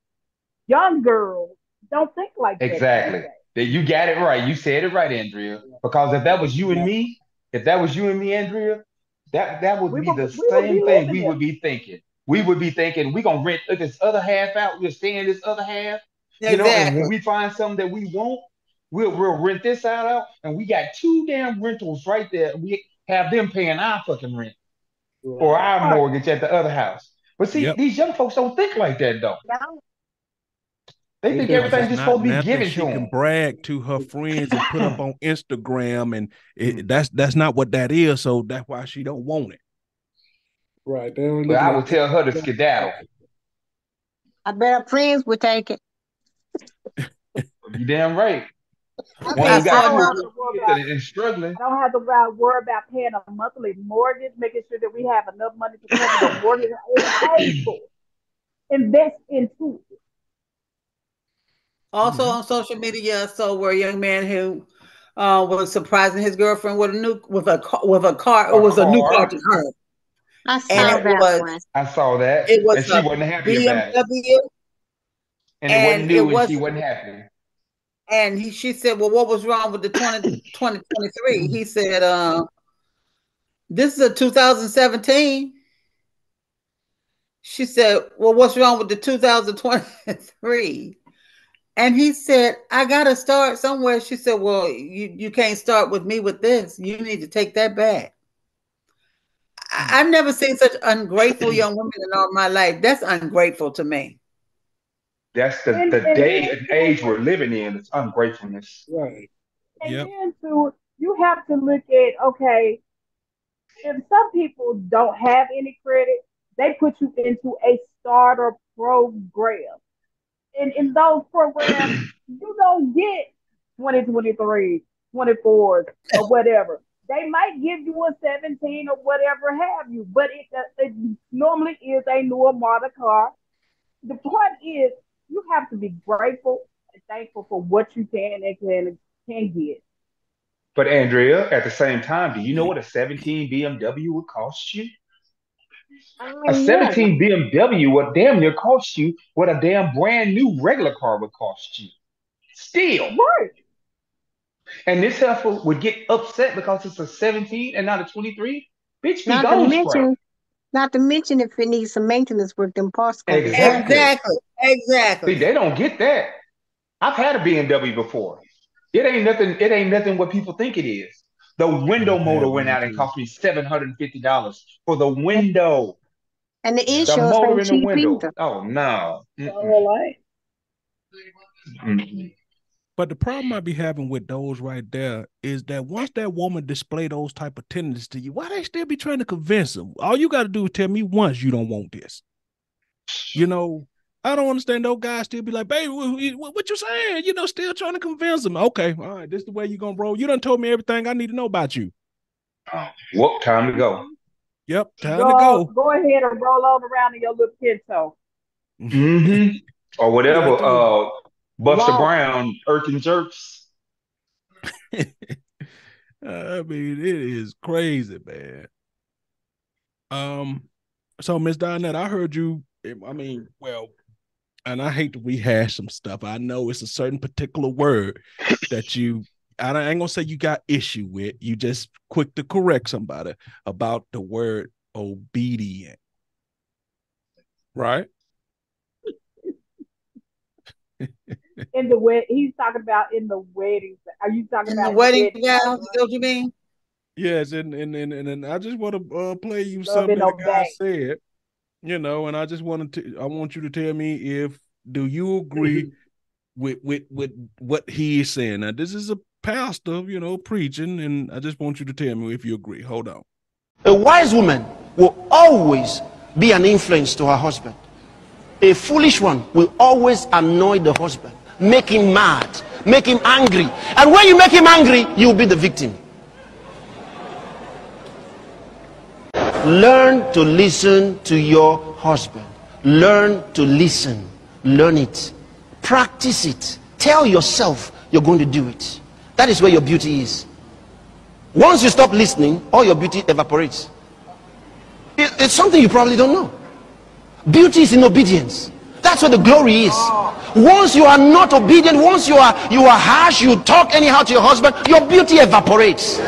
young girls don't think like that. Exactly. You got it right. You said it right, Andrea. Because if that was you and me, if that was you and me, Andrea, that, that would we be would, the same be thing we would be thinking. We would be thinking, we're going to rent this other half out. We're staying this other half. Exactly. You know, and when we find something that we want, we'll, we'll rent this out, out. And we got two damn rentals right there. We have them paying our fucking rent or our mortgage at the other house. But see, yep. these young folks don't think like that, though. No. They think everything's just supposed to be given to them. She can brag to her friends and put up on Instagram, and it, that's that's not what that is. So that's why she don't want it. Right. They don't but I would tell her to skedaddle. I bet her friends would take it. You damn right. I, mean, I, got I, don't about, struggling. I don't have to worry about paying a monthly mortgage, making sure that we have enough money to cover the mortgage. It's paid. Invest in food. Also mm-hmm. on social media, I saw where a young man who uh, was surprising his girlfriend with a new with a with a car. A it was car. a new car to her. I saw and that. It was, one. I saw that. It was and she wasn't happy B M W, about it. And it and wasn't new. It and was, she wasn't happy. And he, she said, well, what was wrong with the twenty twenty-three? He said, uh, this is a two thousand seventeen. She said, well, what's wrong with the two thousand twenty-three? And he said, I got to start somewhere. She said, well, you, you can't start with me with this. You need to take that back. I, I've never seen such ungrateful young women in all my life. That's ungrateful to me. That's the, and, the and day and age we're living in. It's ungratefulness. Right. And yep. then, too, you have to look at, okay, if some people don't have any credit, they put you into a starter program. And in those programs, you don't get twenty twenty-three, twenty-fours, or whatever. They might give you a seventeen or whatever have you, but it, it normally is a newer model car. The point is, you have to be grateful and thankful for what you can and can, can get. But Andrea, at the same time, do you know what a seventeen B M W would cost you? I mean, a seventeen yeah. B M W would damn near cost you what a damn brand new regular car would cost you. Still. Right. And this heifer would get upset because it's a seventeen and not a twenty-three. Bitch, be gold. Not to mention if it needs some maintenance work, them parts. Exactly. exactly, exactly. See, they don't get that. I've had a B M W before. It ain't nothing. It ain't nothing what people think it is. The window mm-hmm. motor went out and cost me seven hundred and fifty dollars for the window. And the insurance the motor in the window. Either. Oh no! Mm-mm. Mm-mm. But the problem I be having with those right there is that once that woman display those type of tendencies to you, why they still be trying to convince them? All you got to do is tell me once you don't want this. You know, I don't understand those guys still be like, baby, what, what you saying? You know, still trying to convince them. Okay, all right, this is the way you gonna roll. You done told me everything I need to know about you. Uh, well, time to go. Yep, time go, to go. Go ahead and roll on around in your little pinto. Mm-hmm. Or whatever. uh, Buster wow. Brown, Earthen Jerks. I mean, it is crazy, man. Um, so Miss Dinette, I heard you. I mean, well, and I hate to rehash some stuff. I know it's a certain particular word that you. I, don't, I ain't gonna say you got issue with. You just quick to correct somebody about the word obedient, right? In the way he's talking about in the wedding, are you talking in about the wedding? Yeah, that's what you mean. Yes, and and and and I just want to uh, play you Love something that guy said, you know, and I just wanted to. I want you to tell me if do you agree mm-hmm. with with with what he is saying. Now, this is a pastor, you know, preaching, and I just want you to tell me if you agree. Hold on. A wise woman will always be an influence to her husband. A foolish one will always annoy the husband, make him mad, make him angry. And when you make him angry, you'll be the victim. Learn to listen to your husband. Learn to listen. Learn it. Practice it. Tell yourself you're going to do it. That is where your beauty is. Once you stop listening, all your beauty evaporates. It's something you probably don't know. Beauty is in obedience. That's where the glory is. Once you are not obedient, once you are you are harsh, you talk anyhow to your husband, your beauty evaporates.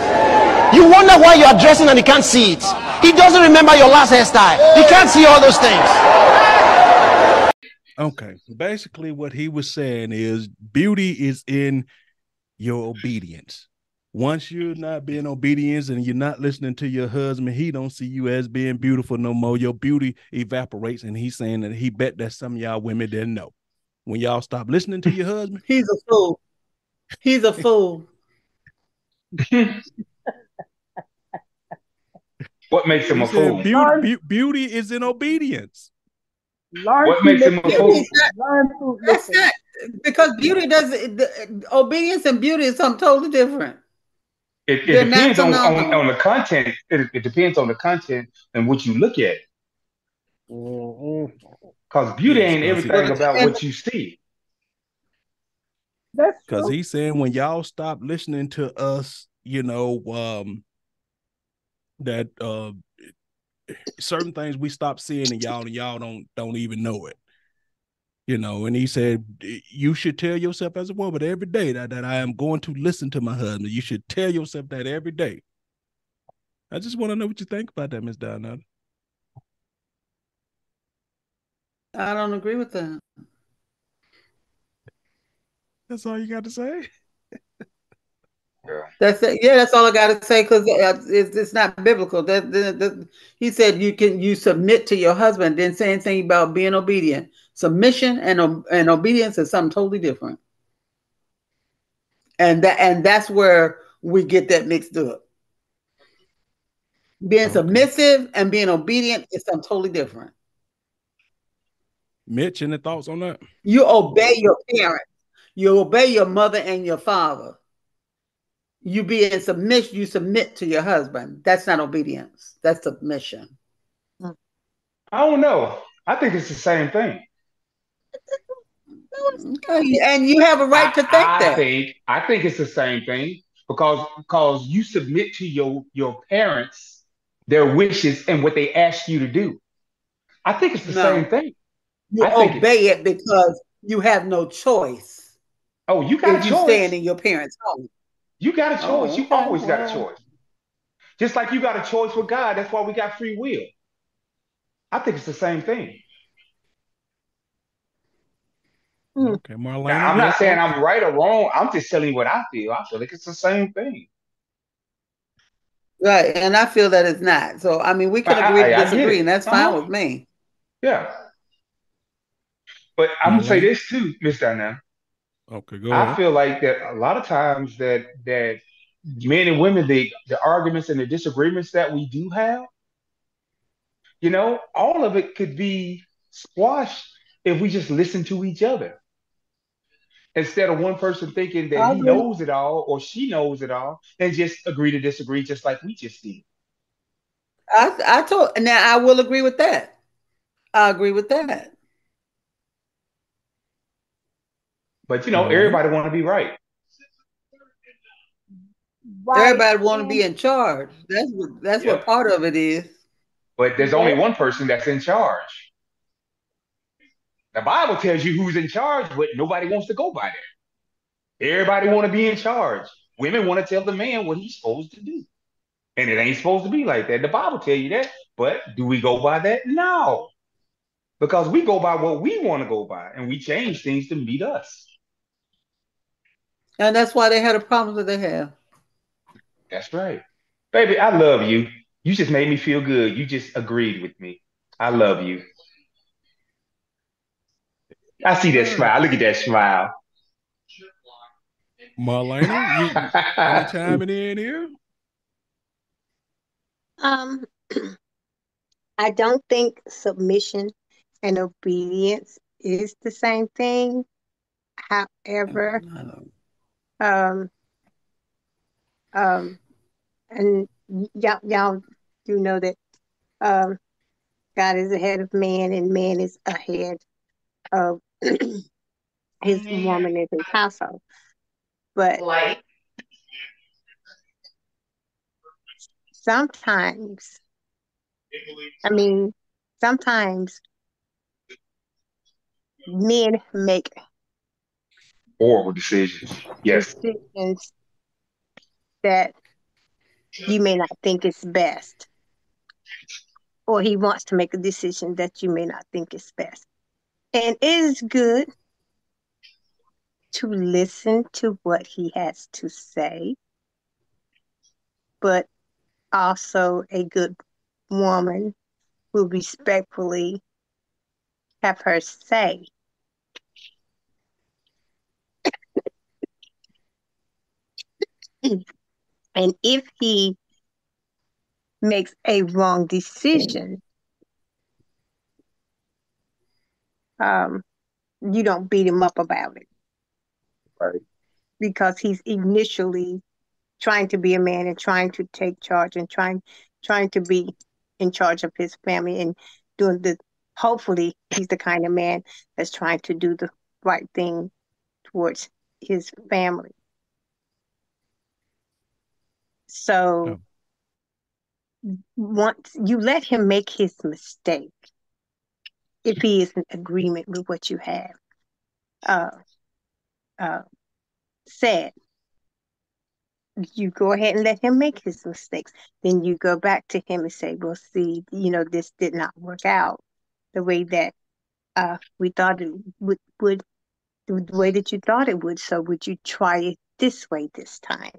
You wonder why you are dressing and he can't see it. He doesn't remember your last hairstyle. He can't see all those things. Okay, basically what he was saying is beauty is in your obedience. Once you're not being obedient and you're not listening to your husband, he don't see you as being beautiful no more. Your beauty evaporates, and he's saying that he bet that some of y'all women didn't know. When y'all stop listening to your husband, he's a fool. He's a fool. What makes him he a fool? Beauty, be beauty is in obedience. Learn what makes him a fool? Learn to That's not, because beauty doesn't. The, obedience and beauty is something totally different. It, it depends on, on, on the content. It, it depends on the content and what you look at. Because beauty ain't everything about what you see. Because he's saying when y'all stop listening to us, you know, um, that uh, certain things we stop seeing in y'all and y'all don't don't even know it. You know, and he said, you should tell yourself as a woman every day that, that I am going to listen to my husband. You should tell yourself that every day. I just want to know what you think about that, Miz Dinette. I don't agree with that. That's all you got to say? Yeah. That's it. Yeah, that's all I got to say because it's, it's not biblical. That, that, that he said you can you submit to your husband. Didn't say anything about being obedient. Submission and and obedience is something totally different. And that and that's where we get that mixed up. Being okay. submissive and being obedient is something totally different. Mitch, any thoughts on that? You obey your parents. You obey your mother and your father. You be in submission, you submit to your husband. That's not obedience. That's submission. I don't know. I think it's the same thing. And you have a right to think I, I that. Think, I think it's the same thing because, because you submit to your, your parents, their wishes, and what they ask you to do. I think it's the no, same thing. You I obey it because you have no choice. Oh, you got if a choice. You're staying in your parents' home. You got a choice. Oh, you always got a choice. Just like you got a choice with God. That's why we got free will. I think it's the same thing. Okay, Marlena. Now, I'm not saying I'm right or wrong. I'm just telling you what I feel. I feel like it's the same thing. Right, and I feel that it's not. So, I mean, we can agree I, I, to disagree, and that's fine uh-huh. with me. Yeah. But I'm going to say this, too, Miz Dinah. Okay, go ahead. I feel like that a lot of times that that men and women, the, the arguments and the disagreements that we do have, you know, all of it could be squashed if we just listen to each other. Instead of one person thinking that I he agree. knows it all or she knows it all and just agree to disagree just like we just did. I, I told, now I will agree with that. I agree with that. But, you know, mm-hmm. everybody want to be right. right. Everybody want to be in charge. That's what, that's yeah. what part of it is. But there's only one person that's in charge. The Bible tells you who's in charge, but nobody wants to go by that. Everybody want to be in charge. Women want to tell the man what he's supposed to do. And it ain't supposed to be like that. The Bible tells you that, but do we go by that? No. Because we go by what we want to go by, and we change things to meet us. And that's why they had a problem that they have. That's right. Baby, I love you. You just made me feel good. You just agreed with me. I love you. I see that smile. Look at that smile. Marlena, you got time in here? Um, I don't think submission and obedience is the same thing. However, um, um, and y'all, y'all do know that um, God is ahead of man, and man is ahead of his woman in his household. But like, sometimes, I mean, sometimes men make horrible decisions. Yes. Decisions that you may not think is best. Or he wants to make a decision that you may not think is best. And it is good to listen to what he has to say, but also a good woman will respectfully have her say. And if he makes a wrong decision, Um, you don't beat him up about it. Right. Because he's initially trying to be a man and trying to take charge and trying trying to be in charge of his family and doing the, hopefully he's the kind of man that's trying to do the right thing towards his family. So oh. once you let him make his mistake, if he is in agreement with what you have uh, uh, said, you go ahead and let him make his mistakes. Then you go back to him and say, well, see, you know, this did not work out the way that uh, we thought it would, would, the way that you thought it would. So would you try it this way this time?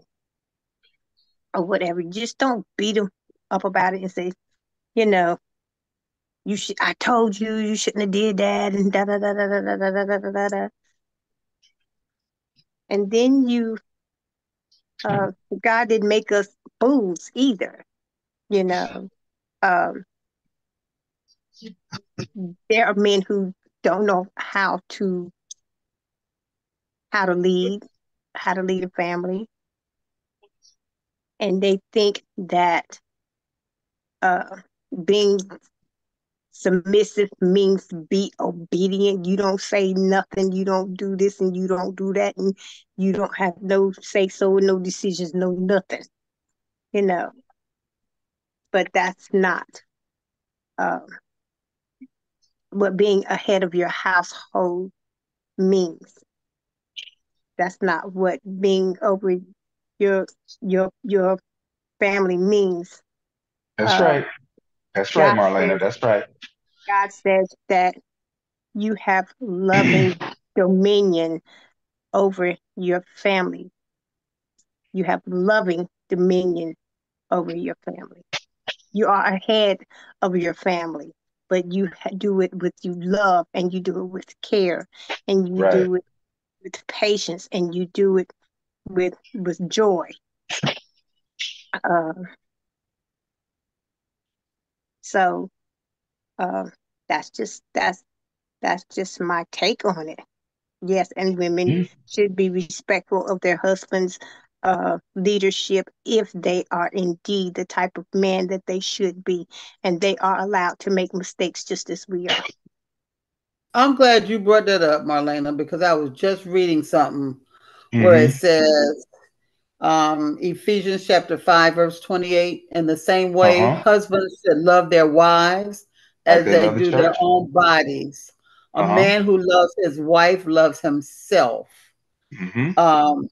Or whatever. You just don't beat him up about it and say, you know, You should. I told you you shouldn't have did that, and da da da da da da da da da da. And then you, uh, God didn't make us fools either, you know. Um, there are men who don't know how to how to lead, how to lead a family, and they think that uh, being submissive means be obedient. You don't say nothing. You don't do this and you don't do that. And you don't have no say so, no decisions, no nothing. You know. But that's not um, what being ahead of your household means. That's not what being over your your your family means. That's uh, right. That's right, God Marlena. Said, that's right. God says that you have loving dominion over your family. You have loving dominion over your family. You are ahead of your family, but you do it with you love, and you do it with care, and you right. do it with patience, and you do it with with joy. Uh, so uh, that's just that's that's just my take on it. Yes, and women mm-hmm. should be respectful of their husbands' Uh, leadership if they are indeed the type of man that they should be, and they are allowed to make mistakes just as we are. I'm glad you brought that up, Marlena, because I was just reading something mm-hmm. where it says um, Ephesians chapter five verse twenty-eight, in the same way uh-huh. husbands should love their wives as they, they do the their own bodies. A uh-huh. man who loves his wife loves himself. Mm-hmm. Um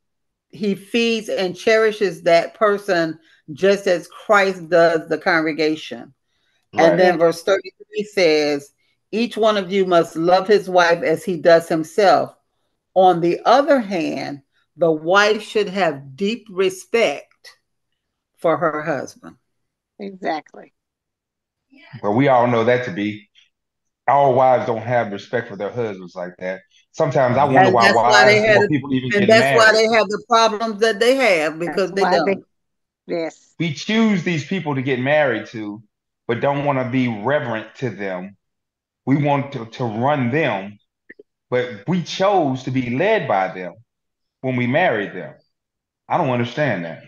He feeds and cherishes that person just as Christ does the congregation. Right. And then verse thirty-three says, each one of you must love his wife as he does himself. On the other hand, the wife should have deep respect for her husband. Exactly. Well, we all know that to be. All wives don't have respect for their husbands like that. Sometimes I wonder why, why wives, they had, people even and get that's mad. Why they have the problems that they have, because they don't. They, yes. We choose these people to get married to, but don't want to be reverent to them. We want to, to run them, but we chose to be led by them when we married them. I don't understand that.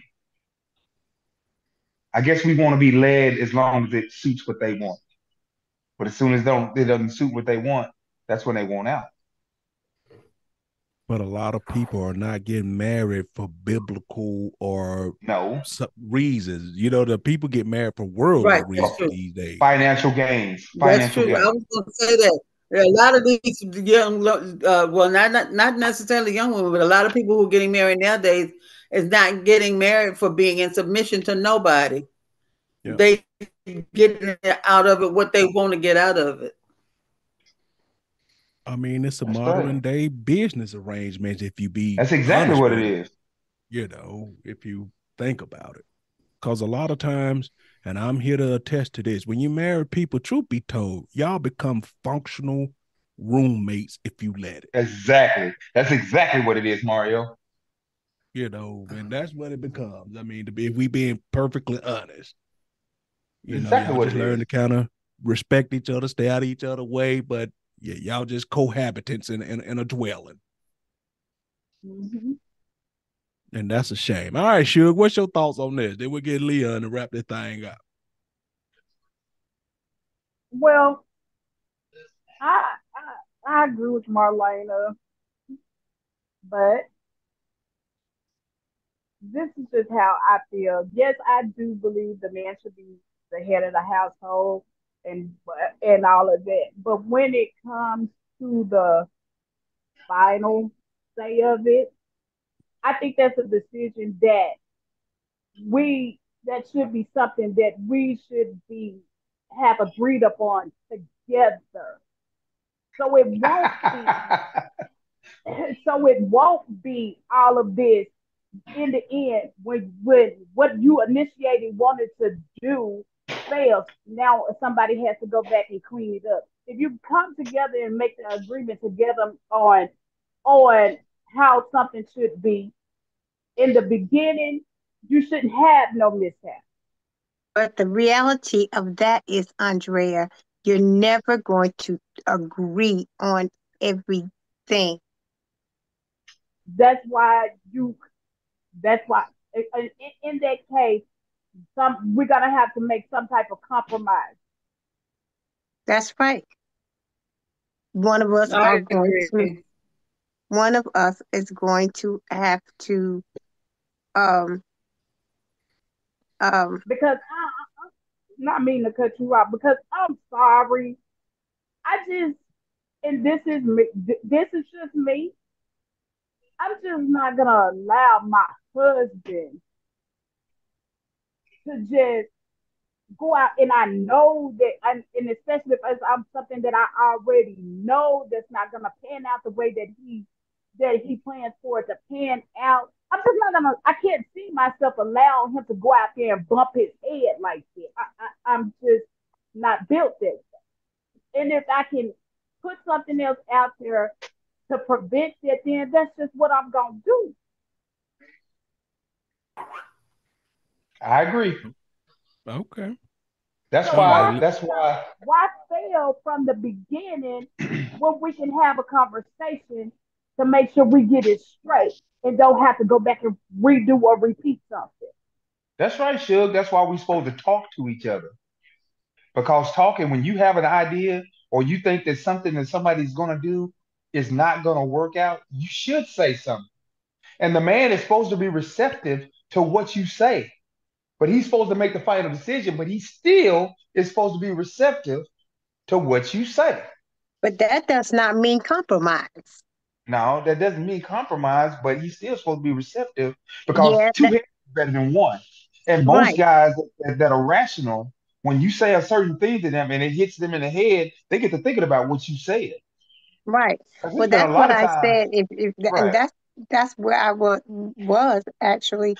I guess we want to be led as long as it suits what they want. But as soon as they don't, it doesn't suit what they want, that's when they want out. But a lot of people are not getting married for biblical or no reasons. You know, the people get married for worldly right. reasons these days. Financial gains. Financial that's true. Gains. I was going to say that a lot of these young, uh, well, not, not not necessarily young women, but a lot of people who are getting married nowadays is not getting married for being in submission to nobody. Yeah. They get out of it what they want to get out of it. I mean, it's a that's modern right. day business arrangement. If you be that's exactly what it is. You know, if you think about it, because a lot of times, and I'm here to attest to this, when you marry people, truth be told, y'all become functional roommates if you let it. Exactly. That's exactly what it is, Mario. You know, and that's what it becomes. I mean, to be if we being perfectly honest, you exactly know, what just it learn is. To kind of respect each other, stay out of each other's way, but. Yeah, y'all just cohabitants in, in, in a dwelling. Mm-hmm. And that's a shame. All right, Suge, what's your thoughts on this? Then we'll get Leon to wrap this thing up. Well, I I, I agree with Marlena, but this is just how I feel. Yes, I do believe the man should be the head of the household. And and all of that, but when it comes to the final say of it, I think that's a decision that we that should be something that we should be have agreed upon together. So it won't be. So it won't be all of this in the end when when what you initiated wanted to do. Fails, now somebody has to go back and clean it up. If you come together and make an agreement together on on how something should be in the beginning, you shouldn't have no mishap. But the reality of that is, Andrea, you're never going to agree on everything. That's why you. That's why in, in that case. Some we're gonna have to make some type of compromise. That's right. One of us are going to, one of us is going to have to um um because I, I not mean to cut you off because I'm sorry. I just and this is me this is just me. I'm just not going to allow my husband to just go out, and I know that, and, and especially if I'm something that I already know that's not going to pan out the way that he that he plans for it to pan out. I'm just not going to, I can't see myself allowing him to go out there and bump his head like that. I, I, I'm just not built that way. And if I can put something else out there to prevent that, then that's just what I'm going to do. I agree. Okay. That's so why, why that's why why fail from the beginning when we can have a conversation to make sure we get it straight and don't have to go back and redo or repeat something. That's right, Shug. That's why we're supposed to talk to each other. Because talking, when you have an idea or you think that something that somebody's gonna do is not gonna work out, you should say something. And the man is supposed to be receptive to what you say. But he's supposed to make the final decision, but he still is supposed to be receptive to what you say. But that does not mean compromise. No, that doesn't mean compromise, but he's still supposed to be receptive because yeah, two heads is better than one. And most right. guys that, that are rational, when you say a certain thing to them and it hits them in the head, they get to thinking about what you said. Right. Well, that's what I times, said. If, if that, right. that's That's where I was actually,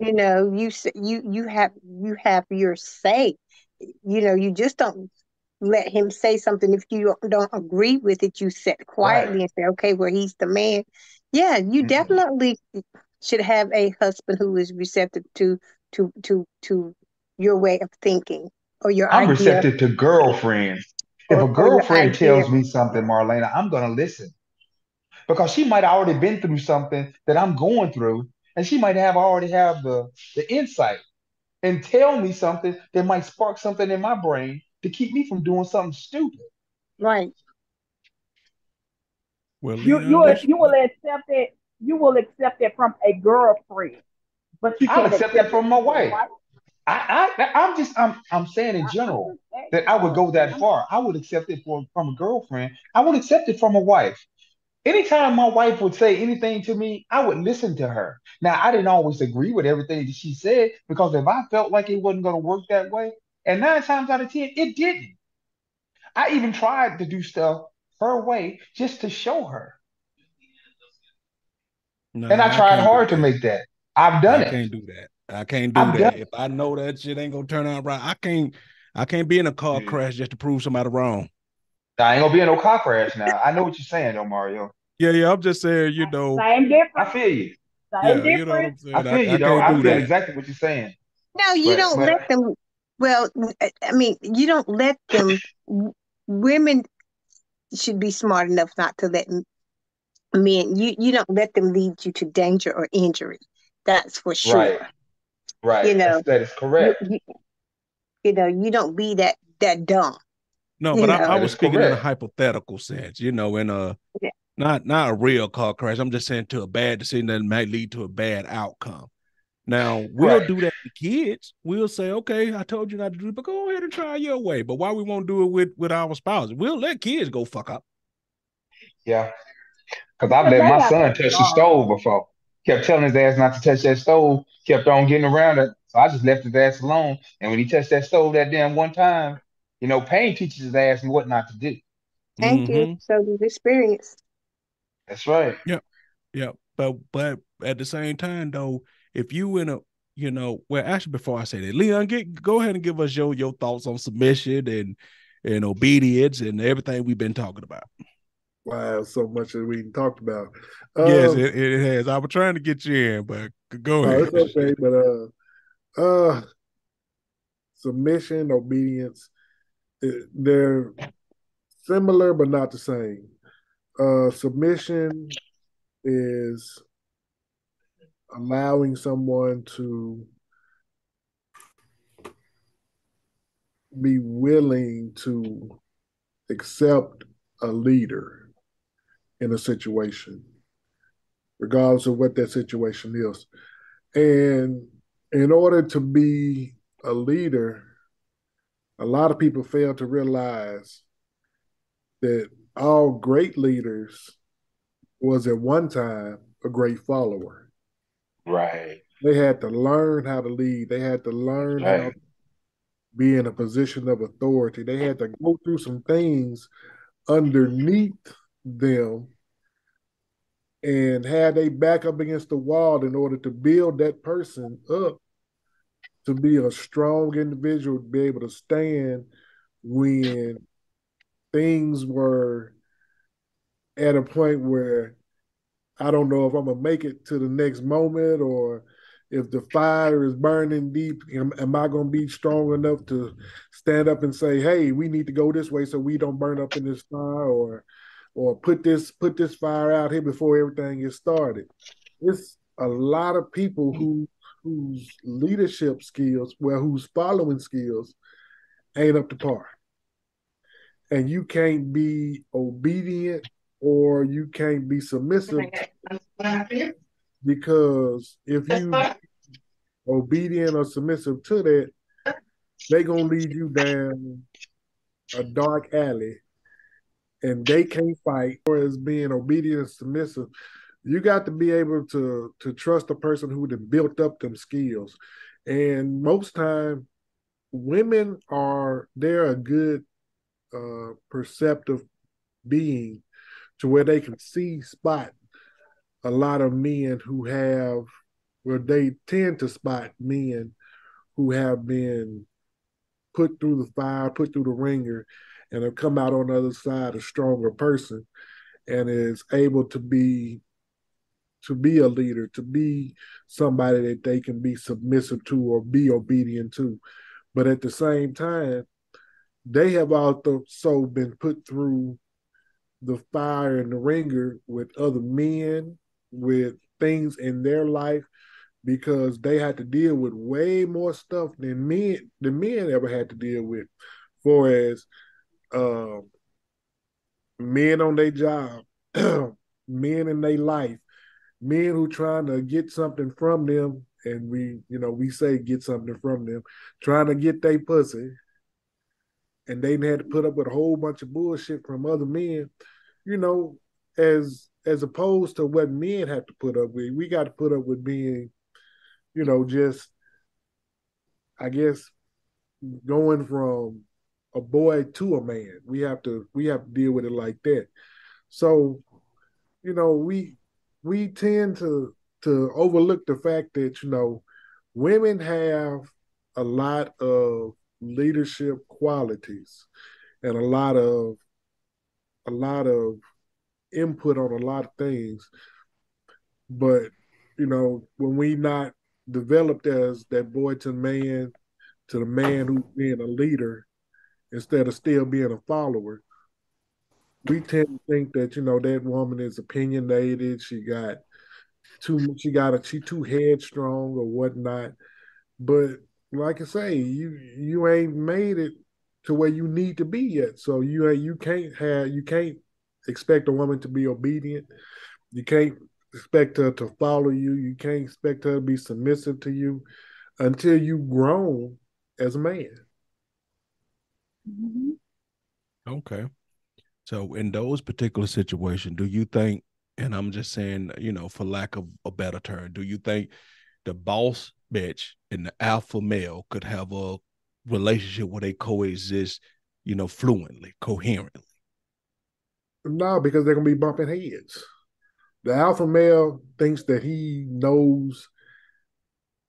you know, you you you have you have your say, you know, you just don't let him say something. If you don't agree with it, you sit quietly right. and say, okay, well, he's the man. Yeah, you mm-hmm. definitely should have a husband who is receptive to to to to your way of thinking or your I'm idea. Receptive to girlfriends. If or, a girlfriend tells me something, Marlena, I'm going to listen. Because she might have already been through something that I'm going through, and she might have already have the, the insight and tell me something that might spark something in my brain to keep me from doing something stupid. Right. Well, you you, know, you will accept it. You will accept it from a girlfriend, but you I'll accept that from my wife. wife. I, I I'm just I'm I'm saying in general that I would go that far. I would accept it for, from a girlfriend. I would accept it from a wife. Anytime my wife would say anything to me, I would listen to her. Now, I didn't always agree with everything that she said because if I felt like it wasn't going to work that way, and nine times out of ten, it didn't. I even tried to do stuff her way just to show her. No, and I tried I hard to make that. I've done I it. I can't do that. I can't do I've that. If I know that shit ain't going to turn out right, I can't, I can't be in a car yeah. crash just to prove somebody wrong. I ain't gonna be in no car crash now. I know what you're saying, though, Mario. Yeah, yeah. I'm just saying, you know. Same difference. I feel you. Same yeah, difference. You know what I'm I feel I, you, though. I, I feel that. exactly what you're saying. No, you but, don't but, let them. Well, I mean, you don't let them. Women should be smart enough not to let men. You you don't let them lead you to danger or injury. That's for sure. Right. Right. You know that is correct. You, you, you know, you don't be that that dumb. No, but yeah, I, I was speaking correct. in a hypothetical sense, you know, in a yeah. not not a real car crash. I'm just saying to a bad decision that might lead to a bad outcome. Now, we'll right. do that to kids. We'll say, okay, I told you not to do it, but go ahead and try your way. But why we won't do it with, with our spouses? We'll let kids go fuck up. Yeah, because I've let my son touch the stove before. Kept telling his ass not to touch that stove. Kept on getting around it. So I just left his ass alone. And when he touched that stove that damn one time, you know, pain teaches his ass what not to do. Thank mm-hmm. you. So does experience. That's right. Yeah, yeah. But but at the same time, though, if you in a, you know, well, actually, before I say that, Leon, get go ahead and give us your your thoughts on submission and and obedience and everything we've been talking about. Wow, so much that we talked about. Um, yes, it, it has. I was trying to get you in, but go ahead. No, it's okay, but uh, uh, submission, obedience. They're similar, but not the same. Uh, submission is allowing someone to be willing to accept a leader in a situation, regardless of what that situation is. And in order to be a leader, a lot of people fail to realize that all great leaders was at one time a great follower. Right. They had to learn how to lead. They had to learn right. how to be in a position of authority. They had to go through some things underneath them and had they back up against the wall in order to build that person up to be a strong individual, to be able to stand when things were at a point where I don't know if I'm going to make it to the next moment, or if the fire is burning deep, am, am I going to be strong enough to stand up and say, hey, we need to go this way so we don't burn up in this fire, or or put this put this fire out here before everything gets started. It's a lot of people who whose leadership skills, well, whose following skills ain't up to par. And you can't be obedient or you can't be submissive, because if you're obedient or submissive to that, they're going to lead you down a dark alley and they can't fight. Or as being obedient and submissive, you got to be able to, to trust a person who done built up them skills. And most time, women are, they're a good uh, perceptive being to where they can see, spot a lot of men who have, where they tend to spot men who have been put through the fire, put through the ringer, and have come out on the other side a stronger person and is able to be to be a leader, to be somebody that they can be submissive to or be obedient to. But at the same time, they have also been put through the fire and the ringer with other men, with things in their life, because they had to deal with way more stuff than men than men ever had to deal with. For as uh, men on their job, men in their life, men who trying to get something from them, and we, you know, we say get something from them, trying to get their pussy, and they had to put up with a whole bunch of bullshit from other men, you know, as as opposed to what men have to put up with. We got to put up with being, you know, just, I guess, going from a boy to a man. We have to we have to deal with it like that. So, you know, we we tend to to overlook the fact that, you know, women have a lot of leadership qualities and a lot of a lot of input on a lot of things, but you know, when we not developed as that boy to man, to the man who's being a leader instead of still being a follower, we tend to think that, you know, that woman is opinionated, she got too she got a she too headstrong or whatnot. But like I say, you you ain't made it to where you need to be yet. So you you can't have you can't expect a woman to be obedient. You can't expect her to follow you. You can't expect her to be submissive to you until you've grown as a man. Okay. So in those particular situations, do you think, and I'm just saying, you know, for lack of a better term, do you think the boss bitch and the alpha male could have a relationship where they coexist, you know, fluently, coherently? No, because they're going to be bumping heads. The alpha male thinks that he knows,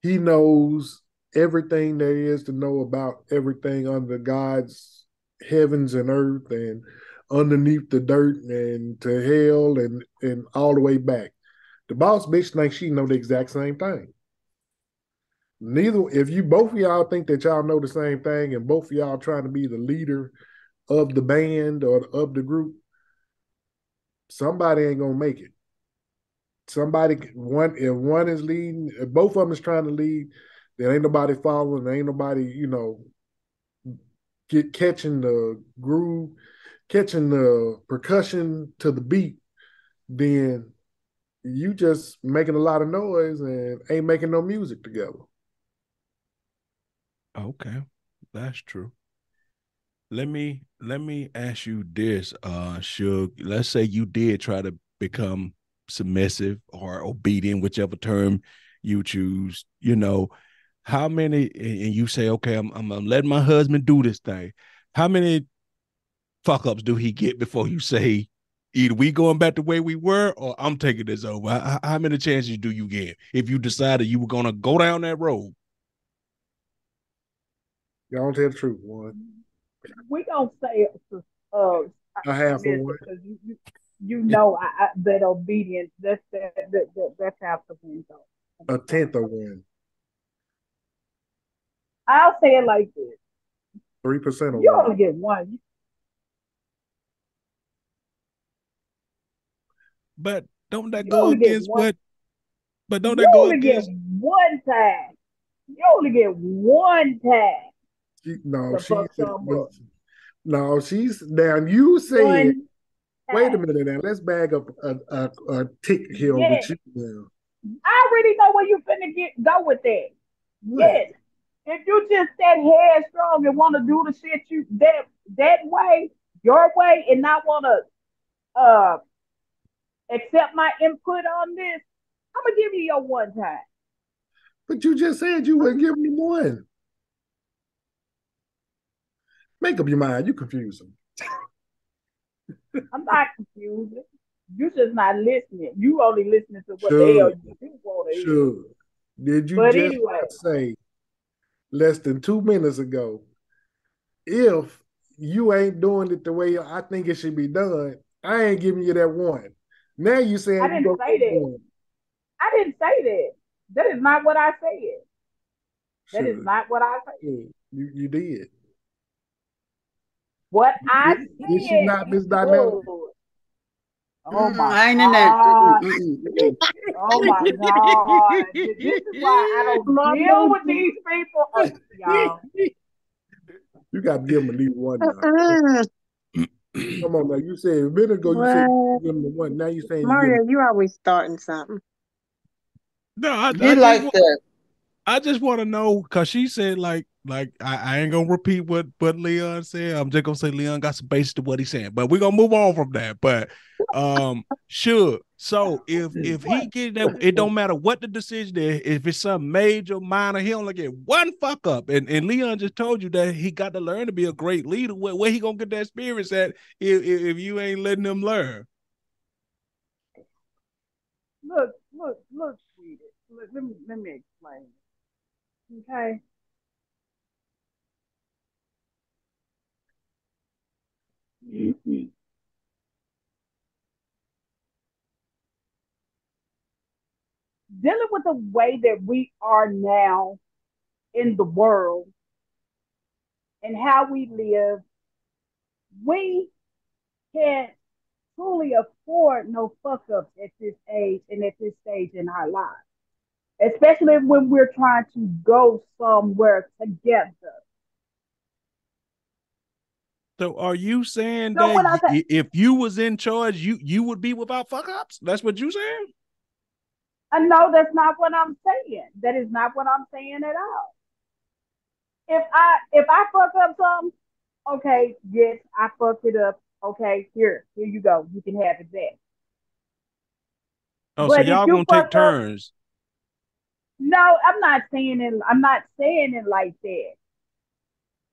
he knows everything there is to know about everything under God's heavens and earth and underneath the dirt and to hell and, and all the way back. The boss bitch thinks she knows the exact same thing. Neither, if you both of y'all think that y'all know the same thing and both of y'all trying to be the leader of the band or of the group, somebody ain't gonna make it. Somebody, one if one is leading, if both of them is trying to lead, there ain't nobody following, there ain't nobody, you know, get catching the groove, catching the percussion to the beat, then you just making a lot of noise and ain't making no music together. Okay, that's true. Let me let me ask you this, uh, Suge. Let's say you did try to become submissive or obedient, whichever term you choose, you know, how many, and you say, okay, I'm, I'm letting my husband do this thing. How many fuck ups do he get before you say, either we going back the way we were, or I'm taking this over? How, how many chances do you get if you decided you were going to go down that road? Y'all tell the truth, one. We gonna say it. Uh, I have for one. You, you, you know I, I, that obedience. That's that that that that's half the win though. A tenth of one. I'll say it like this. Three percent of you only get one. But don't that you go against one. What? But don't you that go against get one time? You only get one time. She, no, she, no, she's down. You said, wait a minute now, let's bag up a, a, a tick here yes. with you now. I already know where you finna get go with that. What? Yes. If you just that headstrong and want to do the shit you that that way, your way, and not want to uh accept my input on this, I'm gonna give you your one time. But you just said you wouldn't give me one. Make up your mind. You confuse them. I'm not confused. You just not listening. You only listening to what sure. they are. You want to sure. Did you but just anyway. say less than two minutes ago, if you ain't doing it the way I think it should be done, I ain't giving you that one. Now you saying I didn't say that. One. I didn't say that. That is not what I said. Sure. That is not what I said. Yeah. You you did. What I did, did she not Miss Dynamic? Oh my god! Oh my god! This is why I don't deal with these people, oh, y'all. You got to give them at least one. Come on now, you said a minute ago you said you give them the one. Now you saying Mario, you you're always starting something. No, I, you I like just, that. I just want to know because she said like. Like, I, I ain't going to repeat what, what Leon said. I'm just going to say Leon got some basis to what he's saying. But we're going to move on from that. But, um, sure. So, if if he get that, it don't matter what the decision is. If it's some major, minor, he only get one fuck up. And and Leon just told you that he got to learn to be a great leader. Where, where he going to get that experience at if, if, if you ain't letting him learn? Look, look, look, sweetie. Let, let, me, let me explain. Okay. Mm-hmm. Dealing with the way that we are now in the world and how we live, we can't truly afford no fuck-ups at this age and at this stage in our lives, especially when we're trying to go somewhere together. So are you saying so that say, if you was in charge, you, you would be without fuck-ups? That's what you saying? Uh, no, that's not what I'm saying. That is not what I'm saying at all. If I if I fuck up something, okay, yes, I fucked it up. Okay, here, here you go. You can have it back. Oh, but so y'all gonna take turns? Up, no, I'm not saying it. I'm not saying it like that.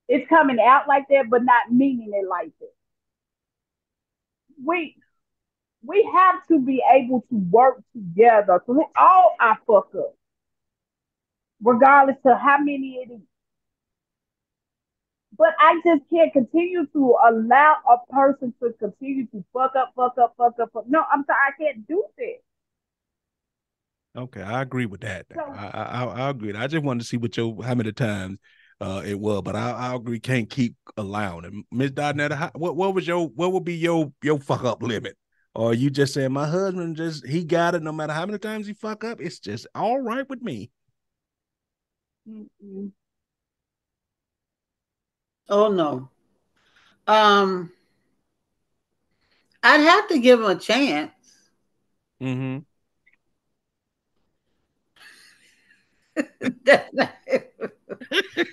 It's coming out like that, but not meaning it like that. We we have to be able to work together through all our fuck ups, regardless to how many it is. But I just can't continue to allow a person to continue to fuck up, fuck up, fuck up, fuck up. No, I'm sorry, I can't do that. Okay, I agree with that. So, I, I I agree. I just wanted to see what your how many times. Uh, it will, but I, I agree. Can't keep allowing it. Miss Dodnetta, what what was your what would be your your fuck up limit? Or are you just saying my husband just he got it no matter how many times he fuck up, it's just all right with me. Mm-mm. Oh no, um, I'd have to give him a chance. Mm-hmm. That's not it.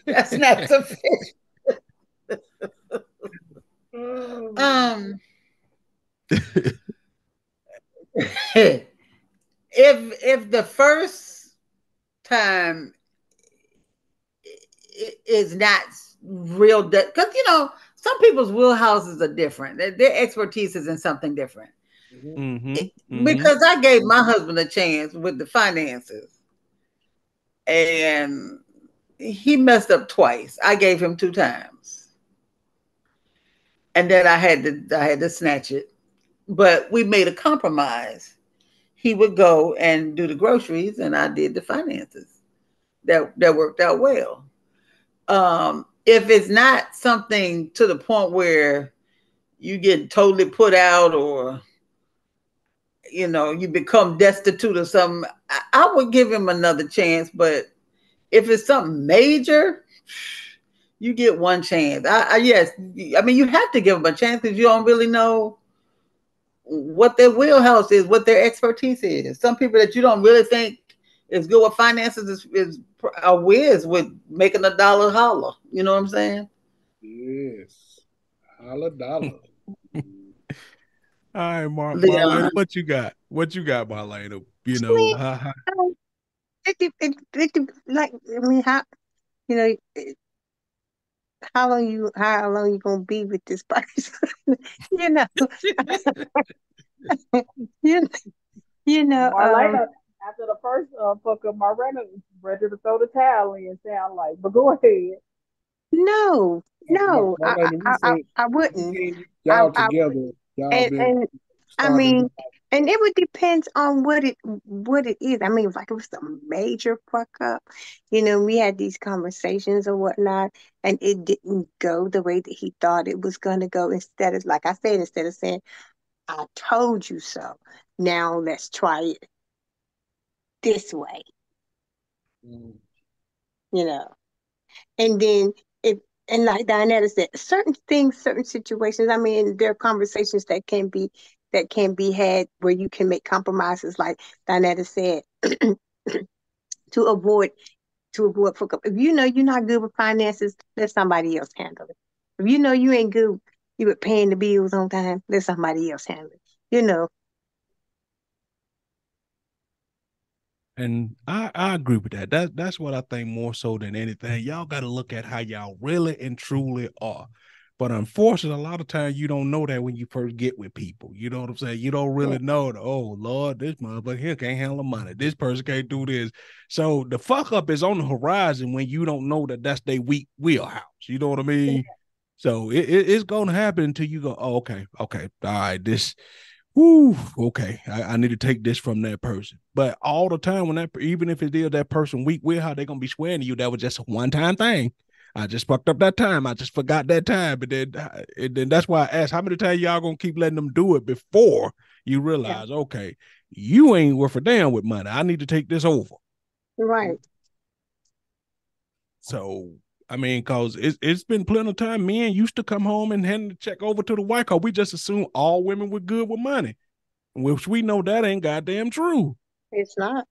That's not sufficient. um, first time is not real, because, you know, some people's wheelhouses are different. Their expertise is in something different. Mm-hmm. Mm-hmm. Because I gave my husband a chance with the finances, and he messed up twice. I gave him two times, and then I had to I had to snatch it. But we made a compromise. He would go and do the groceries, and I did the finances. That that worked out well. Um, if it's not something to the point where you get totally put out, or you know, you become destitute or something, I, I would give him another chance. But if it's something major, you get one chance. I, I yes, I mean, you have to give them a chance because you don't really know what their wheelhouse is, what their expertise is. Some people that you don't really think is good with finances is, is a whiz with making a dollar holler. You know what I'm saying? Yes, holler dollar. All right, Mar- Marlena, what you got? What you got, Marlena? You know, we, uh, it, it, it, it, like I mean, how you know it, how long you how long you gonna be with this person? you know, you, you know. Marlena, um, after the first uh, fuck up, Marlena was ready to throw the towel in. Sound like, but go ahead. No, no, I, I, I, I wouldn't. Y'all I, together. I wouldn't. And, and I mean, and it would depend on what it what it is. I mean, if like it was some major fuck up, you know, we had these conversations or whatnot, and it didn't go the way that he thought it was going to go. Instead of, like I said, instead of saying, "I told you so," now let's try it this way, mm. you know. And then if. And like Dianetta said, certain things, certain situations, I mean, there are conversations that can be that can be had where you can make compromises, like Dianetta said, to avoid to avoid fuck up. If you know you're not good with finances, let somebody else handle it. If you know you ain't good you with paying the bills on time, let somebody else handle it. You know. And I, I agree with that. That that's what I think more so than anything. Y'all got to look at how y'all really and truly are. But unfortunately, a lot of times you don't know that when you first get with people. You know what I'm saying? You don't really know that, oh, Lord, this motherfucker here can't handle money. This person can't do this. So the fuck up is on the horizon when you don't know that that's their weak wheelhouse. You know what I mean? Yeah. So it, it, it's going to happen until you go, oh, okay, okay, all right, this Ooh, okay, I, I need to take this from that person. But all the time, when that, even if it is that person weak with how they're going to be swearing to you, that was just a one-time thing. I just fucked up that time. I just forgot that time. But then, and then that's why I asked, how many times y'all going to keep letting them do it before you realize, yeah. okay, you ain't worth a damn with money. I need to take this over. Right. So, I mean, because it's, it's been plenty of time men used to come home and hand the check over to the wife because we just assumed all women were good with money, which we know that ain't goddamn true. It's not.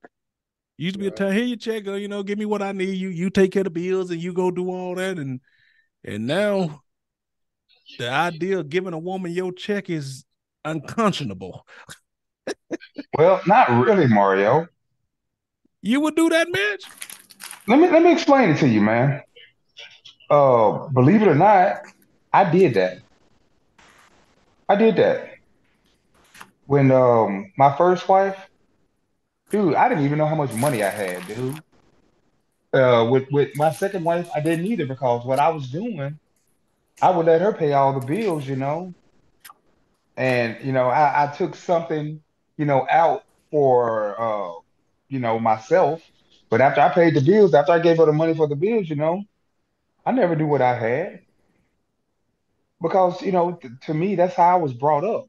Used to be a time, here you check, or, you know, give me what I need. You you take care of the bills and you go do all that. And and now the idea of giving a woman your check is unconscionable. Well, not really, Mario. You would do that, Mitch? Let me, let me explain it to you, man. Uh, believe it or not, I did that. I did that. When um my first wife, dude, I didn't even know how much money I had, dude. Uh, with, with my second wife, I didn't either because what I was doing, I would let her pay all the bills, you know. And, you know, I, I took something, you know, out for, uh, you know, myself. But after I paid the bills, after I gave her the money for the bills, you know, I never knew what I had because, you know, th- to me, that's how I was brought up.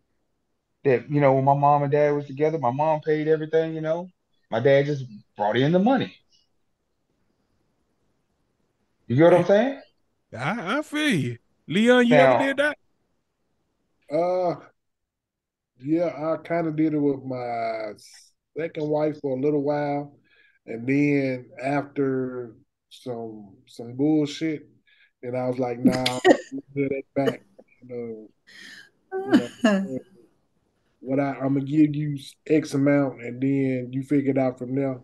That, you know, when my mom and dad was together, my mom paid everything, you know. My dad just brought in the money. You get what I'm saying? I, I feel you. Leon, you now, ever did that? Uh, yeah, I kind of did it with my second wife for a little while. And then after some some bullshit, and I was like, "Nah, do that back." You know, you know, what I I'm gonna give you X amount, and then you figure it out from there.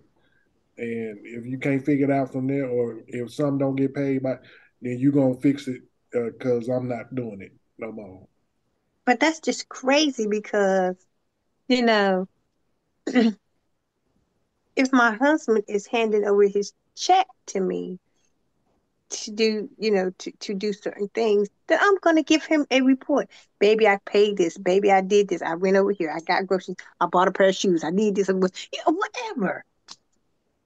And if you can't figure it out from there, or if some don't get paid by, then you're going to fix it because uh, I'm not doing it no more. But that's just crazy because, you know, if my husband is handing over his check to me to do, you know, to, to do certain things, then I'm going to give him a report. Baby, I paid this. Baby, I did this. I went over here. I got groceries. I bought a pair of shoes. I need this. You know, whatever.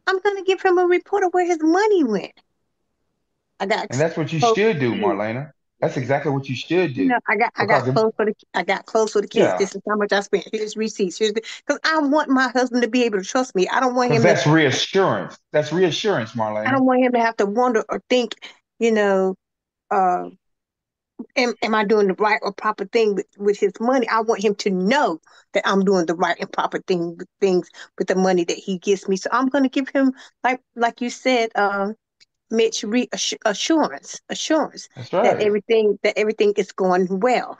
I'm going to give him a report of where his money went. I got and that's what you should do, Marlena. That's exactly what you should do. You know, I got I got clothes for the I got clothes for the kids. Yeah. This is how much I spent. Here's receipts. Here's because I want my husband to be able to trust me. I don't want him. That's to, reassurance. That's reassurance, Marlena. I don't want him to have to wonder or think, you know, uh, am am I doing the right or proper thing with, with his money? I want him to know that I'm doing the right and proper thing with things with the money that he gives me. So I'm going to give him, like like you said, um. Uh, Mitch, reassurance, assurance right. that everything that everything is going well.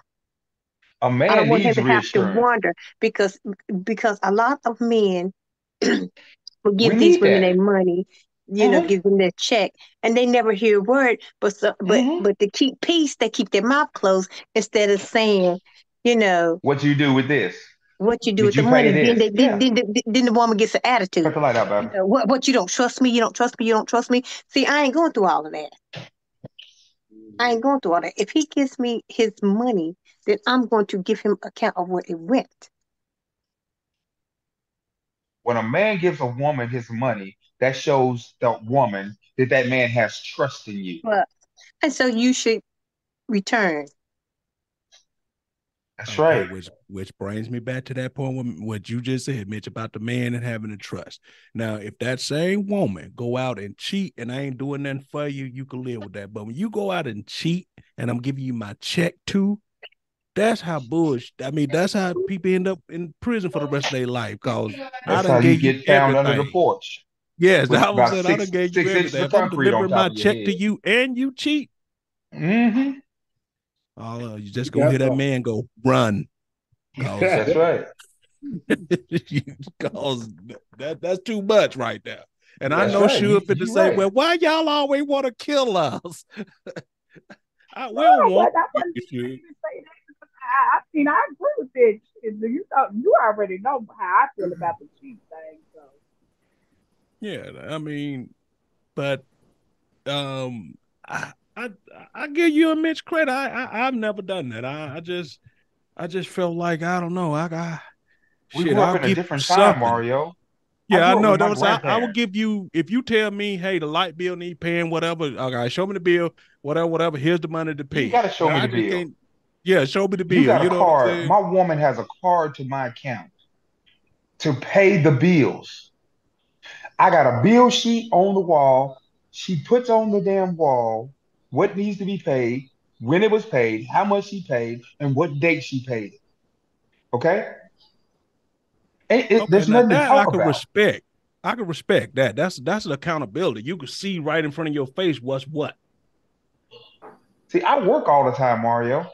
A man I don't want him to have to wonder because because a lot of men will give we these women that. their money, you mm-hmm. know, give them their check, and they never hear a word. But so, but mm-hmm. but to keep peace, they keep their mouth closed instead of saying, you know, what you do with this. What you do Did with you the money, then, they, yeah. then, then, then the woman gets an attitude. Cut the light out, baby. You know, what, what, you don't trust me, you don't trust me, you don't trust me. See, I ain't going through all of that. I ain't going through all that. If he gives me his money, then I'm going to give him account of where it went. When a man gives a woman his money, that shows the woman that that man has trust in you. Well, and so you should return. That's okay, right. Which which brings me back to that point with what you just said, Mitch, about the man and having the trust. Now, if that same woman go out and cheat and I ain't doing nothing for you, you can live with that. But when you go out and cheat and I'm giving you my check too, that's how bullshit. I mean, that's how people end up in prison for the rest of their life. Cause that's I done how gave you get down under the porch. Yes, I was saying I done gave you everything. I'm delivering my check head. to you and you cheat. Mm-hmm. Oh, you just you gonna hear that man go run. Cause, that's right. Cause that, that's too much right there. And that's I know right. she'll fit to say, right. well, why y'all always want to kill us? I will well, want I to say that I, I mean, I agree with that. You, you already know how I feel about the cheat thing. So. Yeah, I mean, but um, I. I I give you immense credit. I, I I've never done that. I, I just I just felt like I don't know. I got we shit, grew up I'll in a different time, something. Mario. Yeah, I, I know. That was, I, I will give you if you tell me, hey, the light bill need paying, whatever. Okay, show me the bill, whatever, whatever. Here's the money to pay. You gotta show now, me the bill. Yeah, show me the bill. You got a you know card. My woman has a card to my account to pay the bills. I got a bill sheet on the wall. She puts on the damn wall. What needs to be paid, when it was paid, how much she paid, and what date she paid it. Okay? It, it, okay there's nothing that to talk I can about. respect. I can respect that. That's that's an accountability. You can see right in front of your face what's what. See, I work all the time, Mario.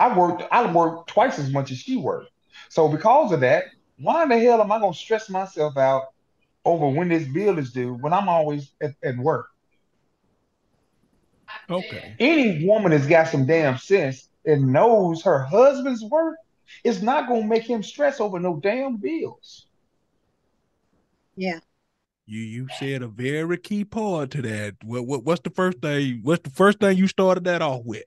I worked. I work twice as much as she worked. So because of that, why in the hell am I going to stress myself out over when this bill is due when I'm always at, at work? Okay. Any woman that's got some damn sense and knows her husband's worth is not going to make him stress over no damn bills. Yeah. You you said a very key part to that. What, what what's the first thing? What's the first thing you started that off with?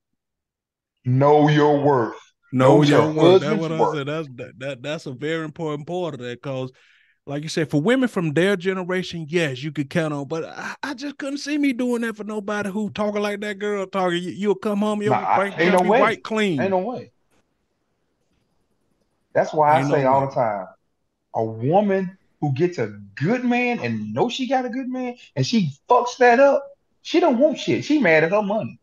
Know your worth. Know, know your, your worth. That's what I said. That's that, that that's a very important part of that because. Like you said, for women from their generation, yes, you could count on. But I, I just couldn't see me doing that for nobody who talking like that girl talking. You, you'll come home, you'll nah, be, ain't no be way. White clean. Ain't no way. That's why ain't I say no all way. the time, a woman who gets a good man and knows she got a good man and she fucks that up, she don't want shit. She mad at her money.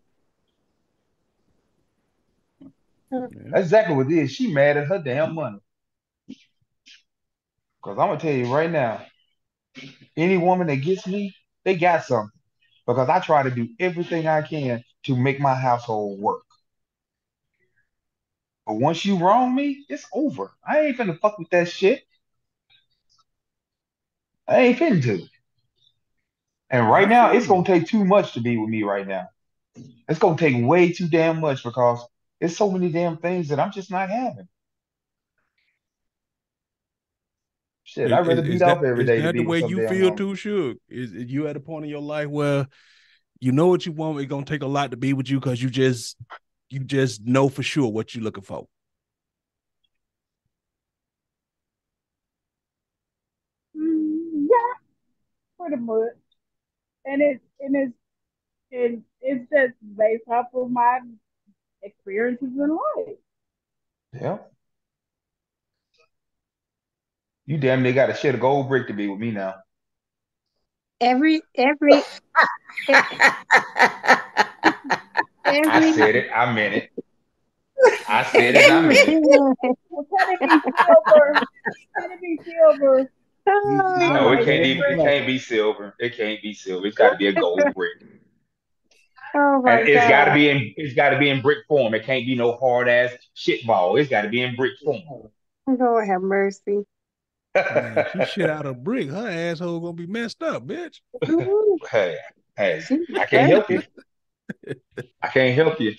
Yeah. That's exactly what it is. She mad at her damn money. Because I'm going to tell you right now, any woman that gets me, they got something. Because I try to do everything I can to make my household work. But once you wrong me, it's over. I ain't finna fuck with that shit. I ain't finna do it. And right now, it's going to take too much to be with me right now. It's going to take way too damn much because there's so many damn things that I'm just not having. Shit, I'd rather beat up every day. Is that the way you feel too, Suge? Is, is you at a point in your life where you know what you want, it's going to take a lot to be with you because you just, you just know for sure what you're looking for? Mm, yeah, pretty much. And it's and it's and it's just based off of my experiences in life. Yeah. You damn near got to share the gold brick to be with me now. Every every, every I said it, I meant it. I said it, I meant it. Well, can it be silver? Can it be silver? No, it can't even, it can't be silver. It can't be silver. It's got to be a gold brick. Oh my and it's God. It's got to be in. It's got to be in brick form. It can't be no hard ass shit ball. It's got to be in brick form. Lord have mercy. Man, she shit out of brick. Her asshole gonna be messed up, bitch. Hey, hey, I can't help you. I can't help you.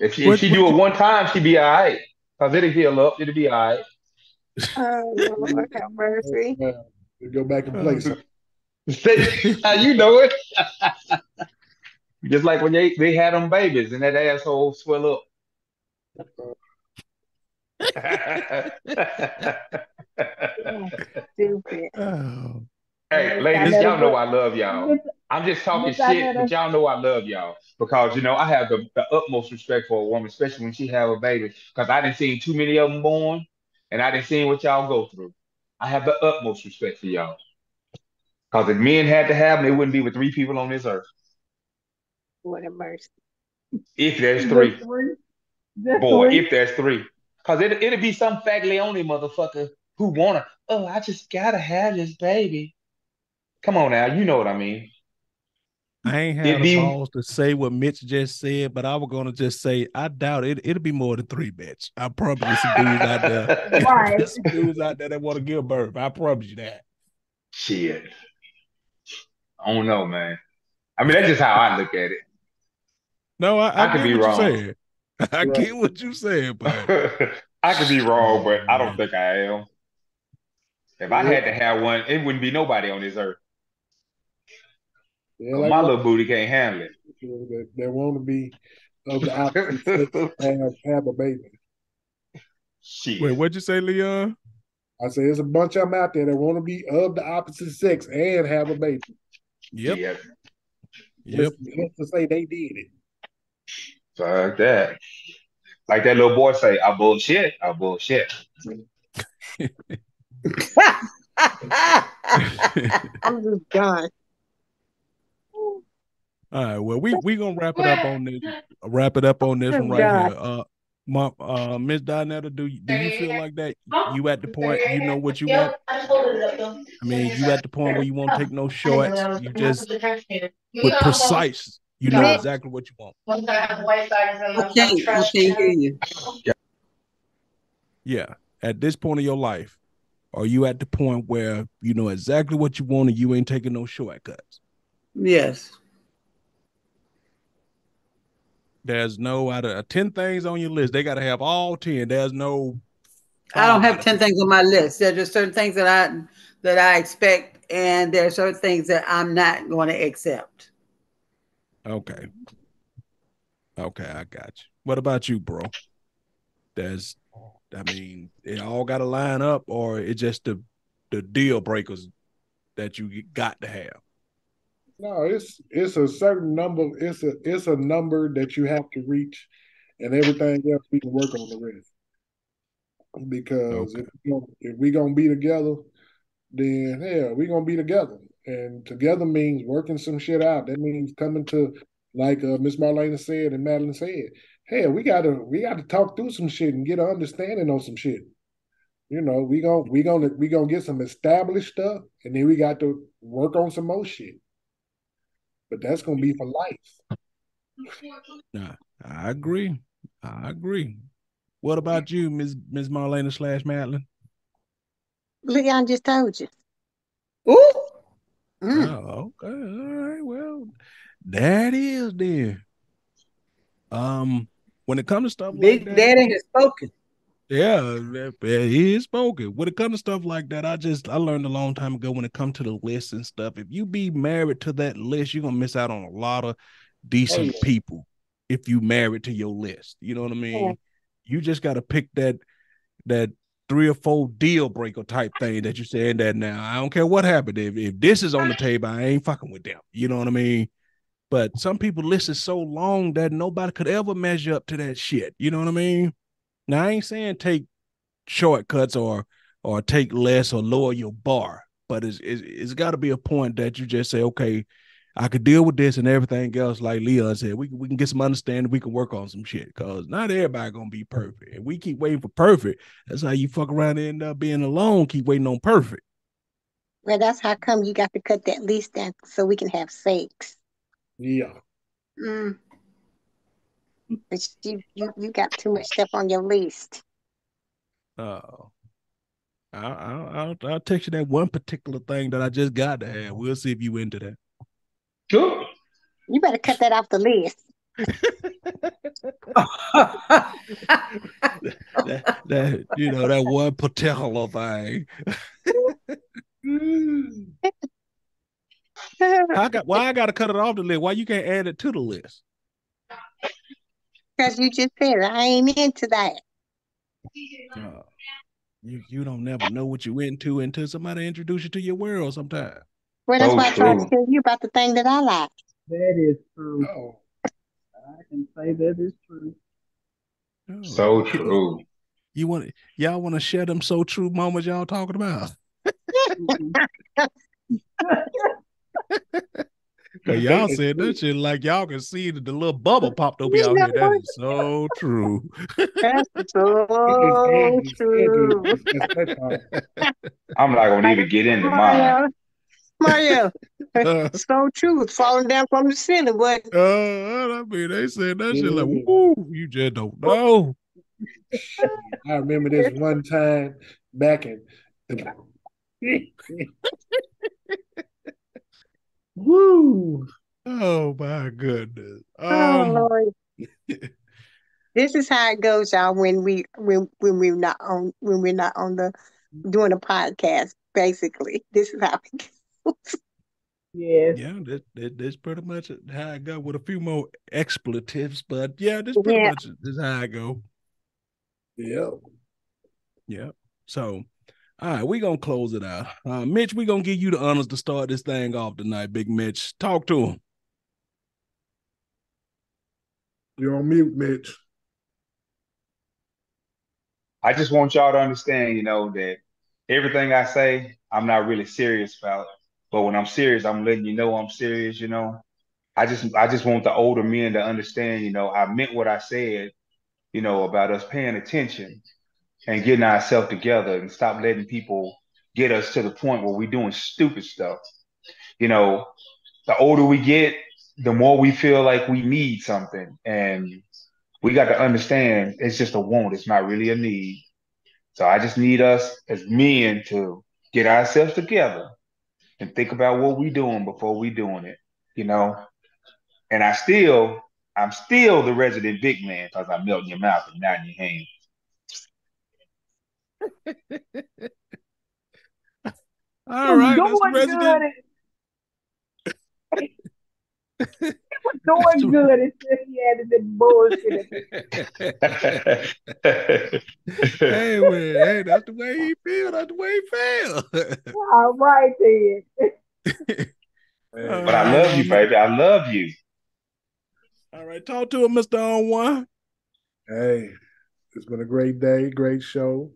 If she, what, if she do it one time, she be all right. Cause it'll heal up. It'll be all right. Oh, Lord have mercy. Go back and play some. You know it. Just like when they, they had them babies and that asshole swell up. Stupid. Oh. Hey, ladies, y'all know I love y'all. I'm just talking shit, but y'all know I love y'all because, you know, I have the, the utmost respect for a woman, especially when she have a baby, because I didn't see too many of them born. And I done seen what y'all go through. I have the utmost respect for y'all. Because if men had to have them, they wouldn't be with three people on this earth. What a mercy. If there's three. This three? This Boy, three? If there's three. Because it, it'll be some fat Leone motherfucker who wanna, oh, I just gotta have this baby. Come on now, you know what I mean. I ain't had the balls to say what Mitch just said, but I was gonna just say I doubt it. It'll be more than three, bitch. I promise you, dudes out there, right. There's some dudes out there that want to give birth. I promise you that. Shit, I don't know, man. I mean, that's just how I look at it. No, I, I, I could be wrong. Right. I get what you said, but I could be wrong, but I don't think I am. If I had to have one, it wouldn't be nobody on this earth. Yeah, like my little booty can't handle it. That, that want to be of the opposite have, have a baby. Jeez. Wait, what'd you say, Leon? I said there's a bunch of them out there that want to be of the opposite sex and have a baby. Yep. Yep. Just, just to say they did it. Fuck that. Like that little boy say, I bullshit. I bullshit. I'm just done. All right, well, we we gonna wrap it up on this. Wrap it up on this one right God. here. Uh, my uh, Miss Donetta, do do you feel like that? You at the point you know what you want. I mean, you at the point where you won't take no shorts. You just with precise. You know exactly what you want. Okay, okay, hear you. Yeah. Yeah. At this point of your life, are you at the point where you know exactly what you want and you ain't taking no shortcuts? Yes. There's no out of ten things on your list. They got to have all ten. There's no. I don't have ten things on my list. There's just certain things that I that I expect, and there are certain things that I'm not going to accept. Okay. Okay, I got you. What about you, bro? There's, I mean, it all got to line up, or it's just the the deal breakers that you got to have. No, it's it's a certain number. It's a it's a number that you have to reach, and everything else we can work on the rest. Because okay. if, you know, if we gonna be together, then yeah, we gonna be together. And together means working some shit out. That means coming to, like uh, Miss Marlena said and Madeline said, hey, we gotta we gotta talk through some shit and get an understanding on some shit. You know, we gonna we gonna we gonna get some established stuff, and then we got to work on some more shit. But that's gonna be for life. Nah, I agree. I agree. What about you, Miss Miss Marlena slash Madeline? Leon just told you. Ooh. Mm. Oh, okay. All right. Well, that is there. Um, when it comes to stuff Big like that, Daddy has spoken. Yeah, he is spoken. When it comes to stuff like that, I just I learned a long time ago when it comes to the list and stuff. If you be married to that list, you're gonna miss out on a lot of decent hey. people if you married to your list. You know what I mean? Yeah. You just gotta pick that that three or four deal breaker type thing that you said that now. I don't care what happened. If if this is on the table, I ain't fucking with them. You know what I mean? But some people listen so long that nobody could ever measure up to that shit. You know what I mean? Now, I ain't saying take shortcuts or or take less or lower your bar, but it's it's, it's got to be a point that you just say, okay, I could deal with this and everything else. Like Leon said, we, we can get some understanding. We can work on some shit because not everybody going to be perfect. And we keep waiting for perfect. That's how you fuck around and end up being alone, keep waiting on perfect. Well, that's how come you got to cut that lease down so we can have sex. Yeah. Mm. But you, you, you got too much stuff on your list. Oh. I, I, I'll, I'll text you that one particular thing that I just got to have. We'll see if you into that. Sure. You better cut that off the list. that, that, you know, that one particular thing. I got, why I got to cut it off the list? Why you can't add it to the list? Because you just said I ain't into that. Uh, you you don't never know what you into until somebody introduce you to your world sometime. Well, that's oh, why I tried to tell you about the thing that I like. That is true. Oh. I can say that is true. Oh. So true. You want y'all want to share them so true moments y'all talking about? Y'all said that shit like y'all can see the, the little bubble popped over y'all here. That is so true. That's so true. I'm not gonna even get into mine. Mario, uh, so true. It's falling down from the ceiling, but uh, I mean, they said that shit like, "Woo, you just don't know." I remember this one time back in. Woo! Oh my goodness! Um, oh Lord! This is how it goes, y'all. When we when when we're not on when we're not on the doing a podcast, basically, this is how it goes. Yes. Yeah, yeah. That, that that's pretty much how I go with a few more expletives, but yeah, this pretty yeah. much is how I go. Yeah. Yeah. So. All right, we're going to close it out. Uh, Mitch, we're going to give you the honors to start this thing off tonight, Big Mitch. Talk to him. You're on mute, Mitch. I just want y'all to understand, you know, that everything I say, I'm not really serious about it. But when I'm serious, I'm letting you know I'm serious, you know. I just, I just want the older men to understand, you know, I meant what I said, you know, about us paying attention and getting ourselves together and stop letting people get us to the point where we're doing stupid stuff. You know, the older we get, the more we feel like we need something. And we got to understand it's just a want. It's not really a need. So I just need us as men to get ourselves together and think about what we're doing before we're doing it, you know. And I still, I'm still the resident big man because I melt in your mouth and not in your hand. All right, doing resident... good. It was doing good until he added that bullshit. Hey, man, hey, that's the way he feel. That's the way he feel. All right, then. But I love you, baby. I love you. All right, talk to him, Mister On One. Hey, it's been a great day, great show.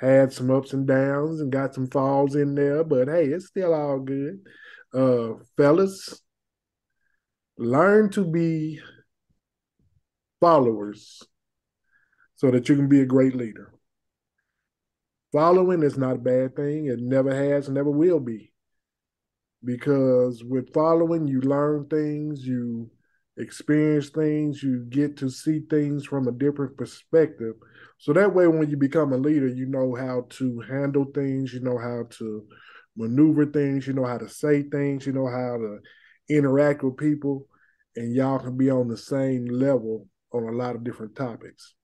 Had some ups and downs and got some falls in there, but hey, it's still all good. Uh, fellas, learn to be followers so that you can be a great leader. Following is not a bad thing. It never has and never will be. Because with following, you learn things, you experience things, you get to see things from a different perspective. So that way, when you become a leader, you know how to handle things, you know how to maneuver things, you know how to say things, you know how to interact with people, and y'all can be on the same level on a lot of different topics.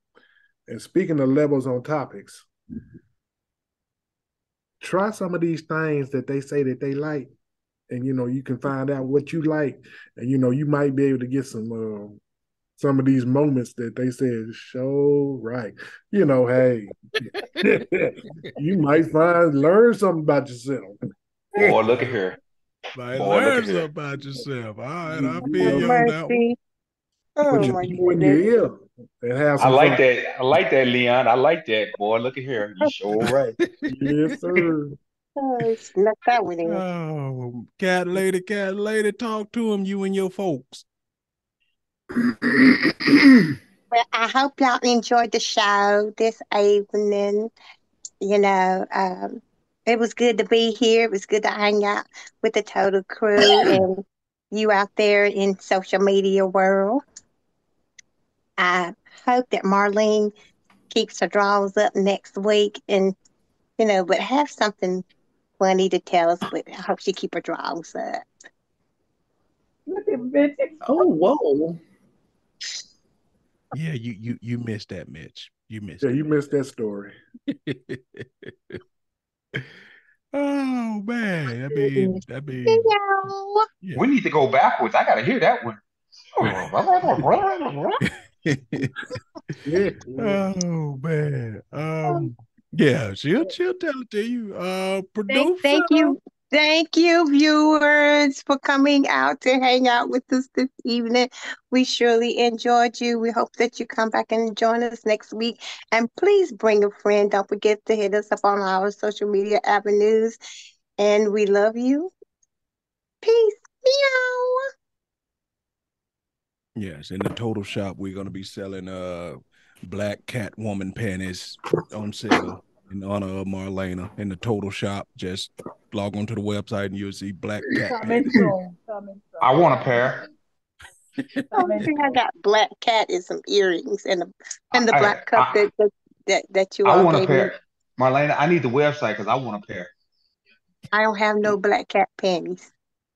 And speaking of levels on topics, mm-hmm. try some of these things that they say that they like, and, you know, you can find out what you like, and, you know, you might be able to get some uh, some of these moments that they said, show right. You know, hey, you might find, learn something about yourself. Boy, look at her. Like, Boy, learn something about yourself. All right, I feel you on that one. Oh, my goodness. I like fun. that. I like that, Leon. I like that. Boy, look at here. You sure right. Yes, sir. Oh, let that one in. Oh, cat lady, cat lady, talk to him, you and your folks. Well, I hope y'all enjoyed the show this evening. You know, um, it was good to be here. It was good to hang out with the Total crew and you out there in social media world. I hope that Marlene keeps her draws up next week and, you know, but have something funny to tell us, but I hope she keep her draws up. Look at Mitch. Oh, whoa. Yeah, you you you missed that, Mitch. You missed Yeah, it. you missed that story. Oh, man. I mean, I mean. Hello. Yeah. We need to go backwards. I got to hear that one. Oh man, um, yeah, she'll she'll tell it to you. Uh, producer, thank, thank you, thank you, viewers, for coming out to hang out with us this evening. We surely enjoyed you. We hope that you come back and join us next week. And please bring a friend. Don't forget to hit us up on our social media avenues. And we love you. Peace. Meow. Yes, in the Total shop, we're going to be selling uh black cat woman panties on sale in honor of Marlena. In the Total shop, just log onto the website and you'll see black cat panties. I want a pair. Only thing I got black cat is some earrings and the and the I, black cup I, that that that you I all want gave a pair. Me. Marlena, I need the website because I want a pair. I don't have no black cat panties.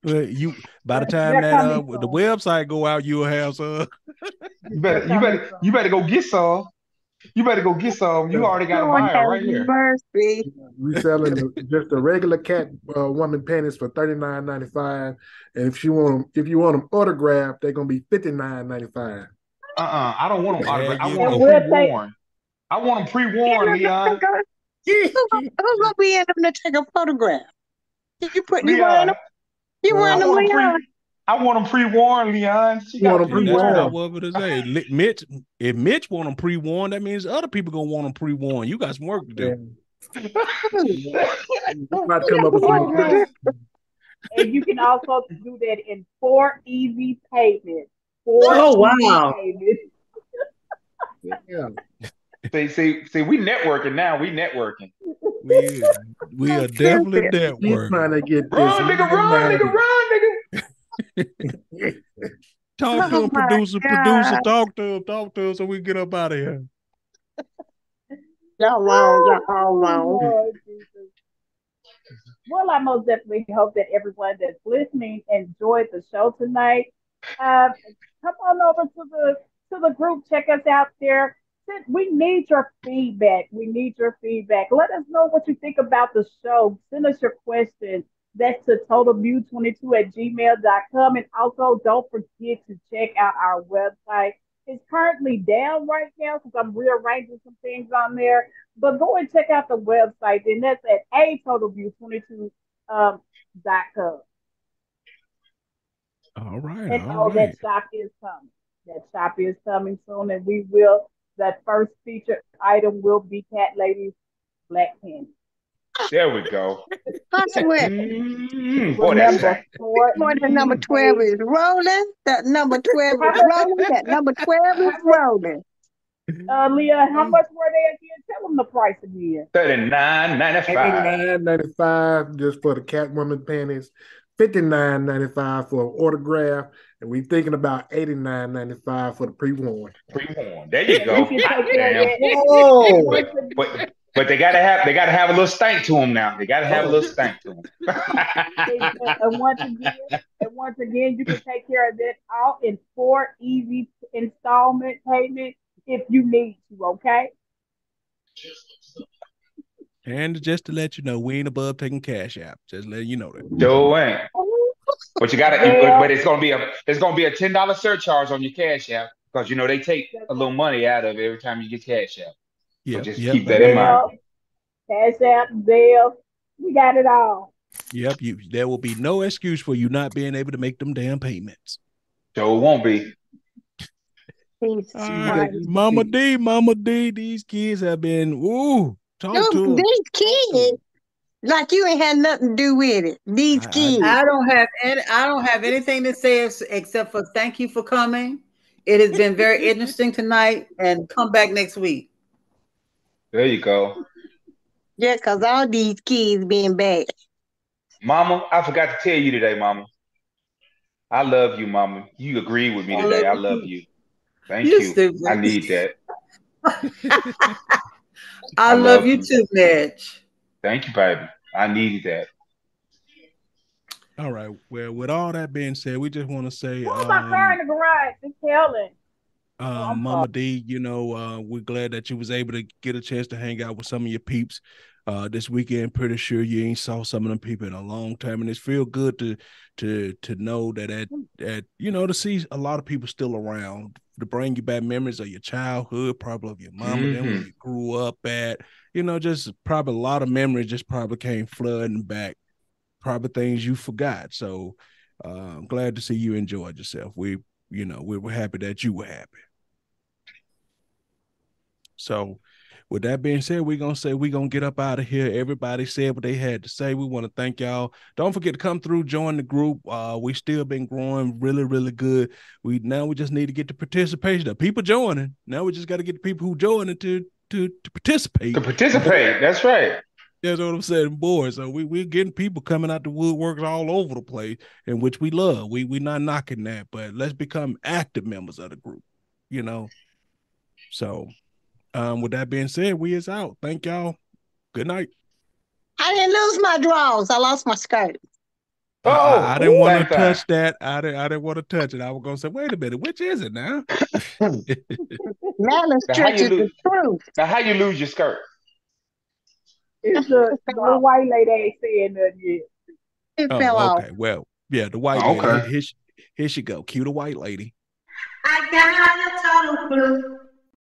You by the time that uh, the website go out, you'll have some. you better, you better, you better go get some. You better go get some. You already got a buyer right here. We selling the, just a regular cat uh, woman panties for thirty-nine ninety-five, and if you want them, if you want them autographed, they're gonna be fifty-nine ninety-five. Uh, uh I don't want them autographed. I want them pre-worn. I want them pre-worn, Leon. Who's gonna be in them to take a photograph? You put you on them. You want them, Leon? Pre, I want them pre-warned, Leon. She got them pre-warned. Mitch, if Mitch want them pre-warned, that means other people gonna want them pre-warned. You got some work to do. About to come up with and you can also do that in four easy payments. Four oh wow! Payments. Yeah. See, see, see, we networking now. We networking. We, we are definitely networking. Trying to get this. Run, nigga, run, nigga, run, nigga. Talk to him, producer, producer. Talk to him, talk to him, so we get up out of here. Y'all wrong, y'all wrong. Well, I most definitely hope that everyone that's listening enjoyed the show tonight. Uh, come on over to the to the group. Check us out there. We need your feedback. We need your feedback. Let us know what you think about the show. Send us your questions. That's to totalview twenty-two at gmail dot com. And also, don't forget to check out our website. It's currently down right now because I'm rearranging some things on there. But go and check out the website. And that's at a totalview twenty-two dot com. Um, all right. And all right. That shop is coming. That shop is coming soon. And we will. That first featured item will be Cat Lady's black panties. There we go. I swear. Mm-hmm. Boy, number four, number twelve is rolling. That number twelve is rolling. That number twelve is rolling. Uh, Leah, how much were they again? Tell them the price again. Thirty-nine ninety-five. Thirty-nine ninety-five just for the cat woman panties. Fifty-nine ninety-five for an autograph. And we're thinking about eighty-nine ninety-five for the pre-worn. Pre-worn. There you go. But, But they gotta have they gotta have a little stank to them now. They gotta have a little stank to them. and once again, and once again, you can take care of that all in four easy installment payments if you need to. Okay. And just to let you know, we ain't above taking Cash App. Just let you know that. Do ain't. But you gotta. Yeah. But it's gonna be a it's gonna be a ten dollar surcharge on your Cash App because you know they take a little money out of it every time you get Cash App. Yeah, so just yep, keep that in mind. Cash App, Zelle, we got it all. Yep, you. There will be no excuse for you not being able to make them damn payments. So it won't be. Right. Mama D, Mama D, these kids have been ooh. Talk no, to these kids. Like you ain't had nothing to do with it. These I, kids. I don't have any, I don't have anything to say except for thank you for coming. It has been very interesting tonight, and come back next week. There you go. Yeah, because all these kids being bad. Mama, I forgot to tell you today, Mama. I love you, Mama. You agreed with me I today. Love I love you. you. Thank You're you. Stupid. I need that. I, I love, love you too, Mitch. Thank you, baby. I needed that. All right. Well, with all that being said, we just want to say. Who's um, my car in the garage? It's Helen. Uh, Mama D, you know, uh, we're glad that you was able to get a chance to hang out with some of your peeps uh, this weekend. Pretty sure you ain't saw some of them people in a long time, and it's feel good to to to know that at at you know to see a lot of people still around to bring you back memories of your childhood, probably of your mama, mm-hmm. then where you grew up at. You know, just probably a lot of memories just probably came flooding back, probably things you forgot. So uh, I'm glad to see you enjoyed yourself. We, you know, we were happy that you were happy. So with that being said, we're going to say we're going to get up out of here. Everybody said what they had to say. We want to thank y'all. Don't forget to come through, join the group. Uh, we still been growing really, really good. We Now we just need to get the participation of people joining. Now we just got to get the people who joining to, to, to participate. To participate. That's right. That's what I'm saying, boy. So we, we're getting people coming out the woodworks all over the place, and which we love. We, we're not knocking that, but let's become active members of the group, you know. So... Um, with that being said, we is out. Thank y'all. Good night. I didn't lose my drawers. I lost my skirt. Oh, I, I didn't want to touch that. I didn't. I didn't want to touch it. I was gonna say, wait a minute, which is it now? Now let's touch the truth. Now, how you lose your skirt? It's the little white lady ain't saying nothing yet. It oh, fell okay. off. Well, yeah, the white oh, lady. Okay. Here, here she go. Cue the white lady. I got a total blue.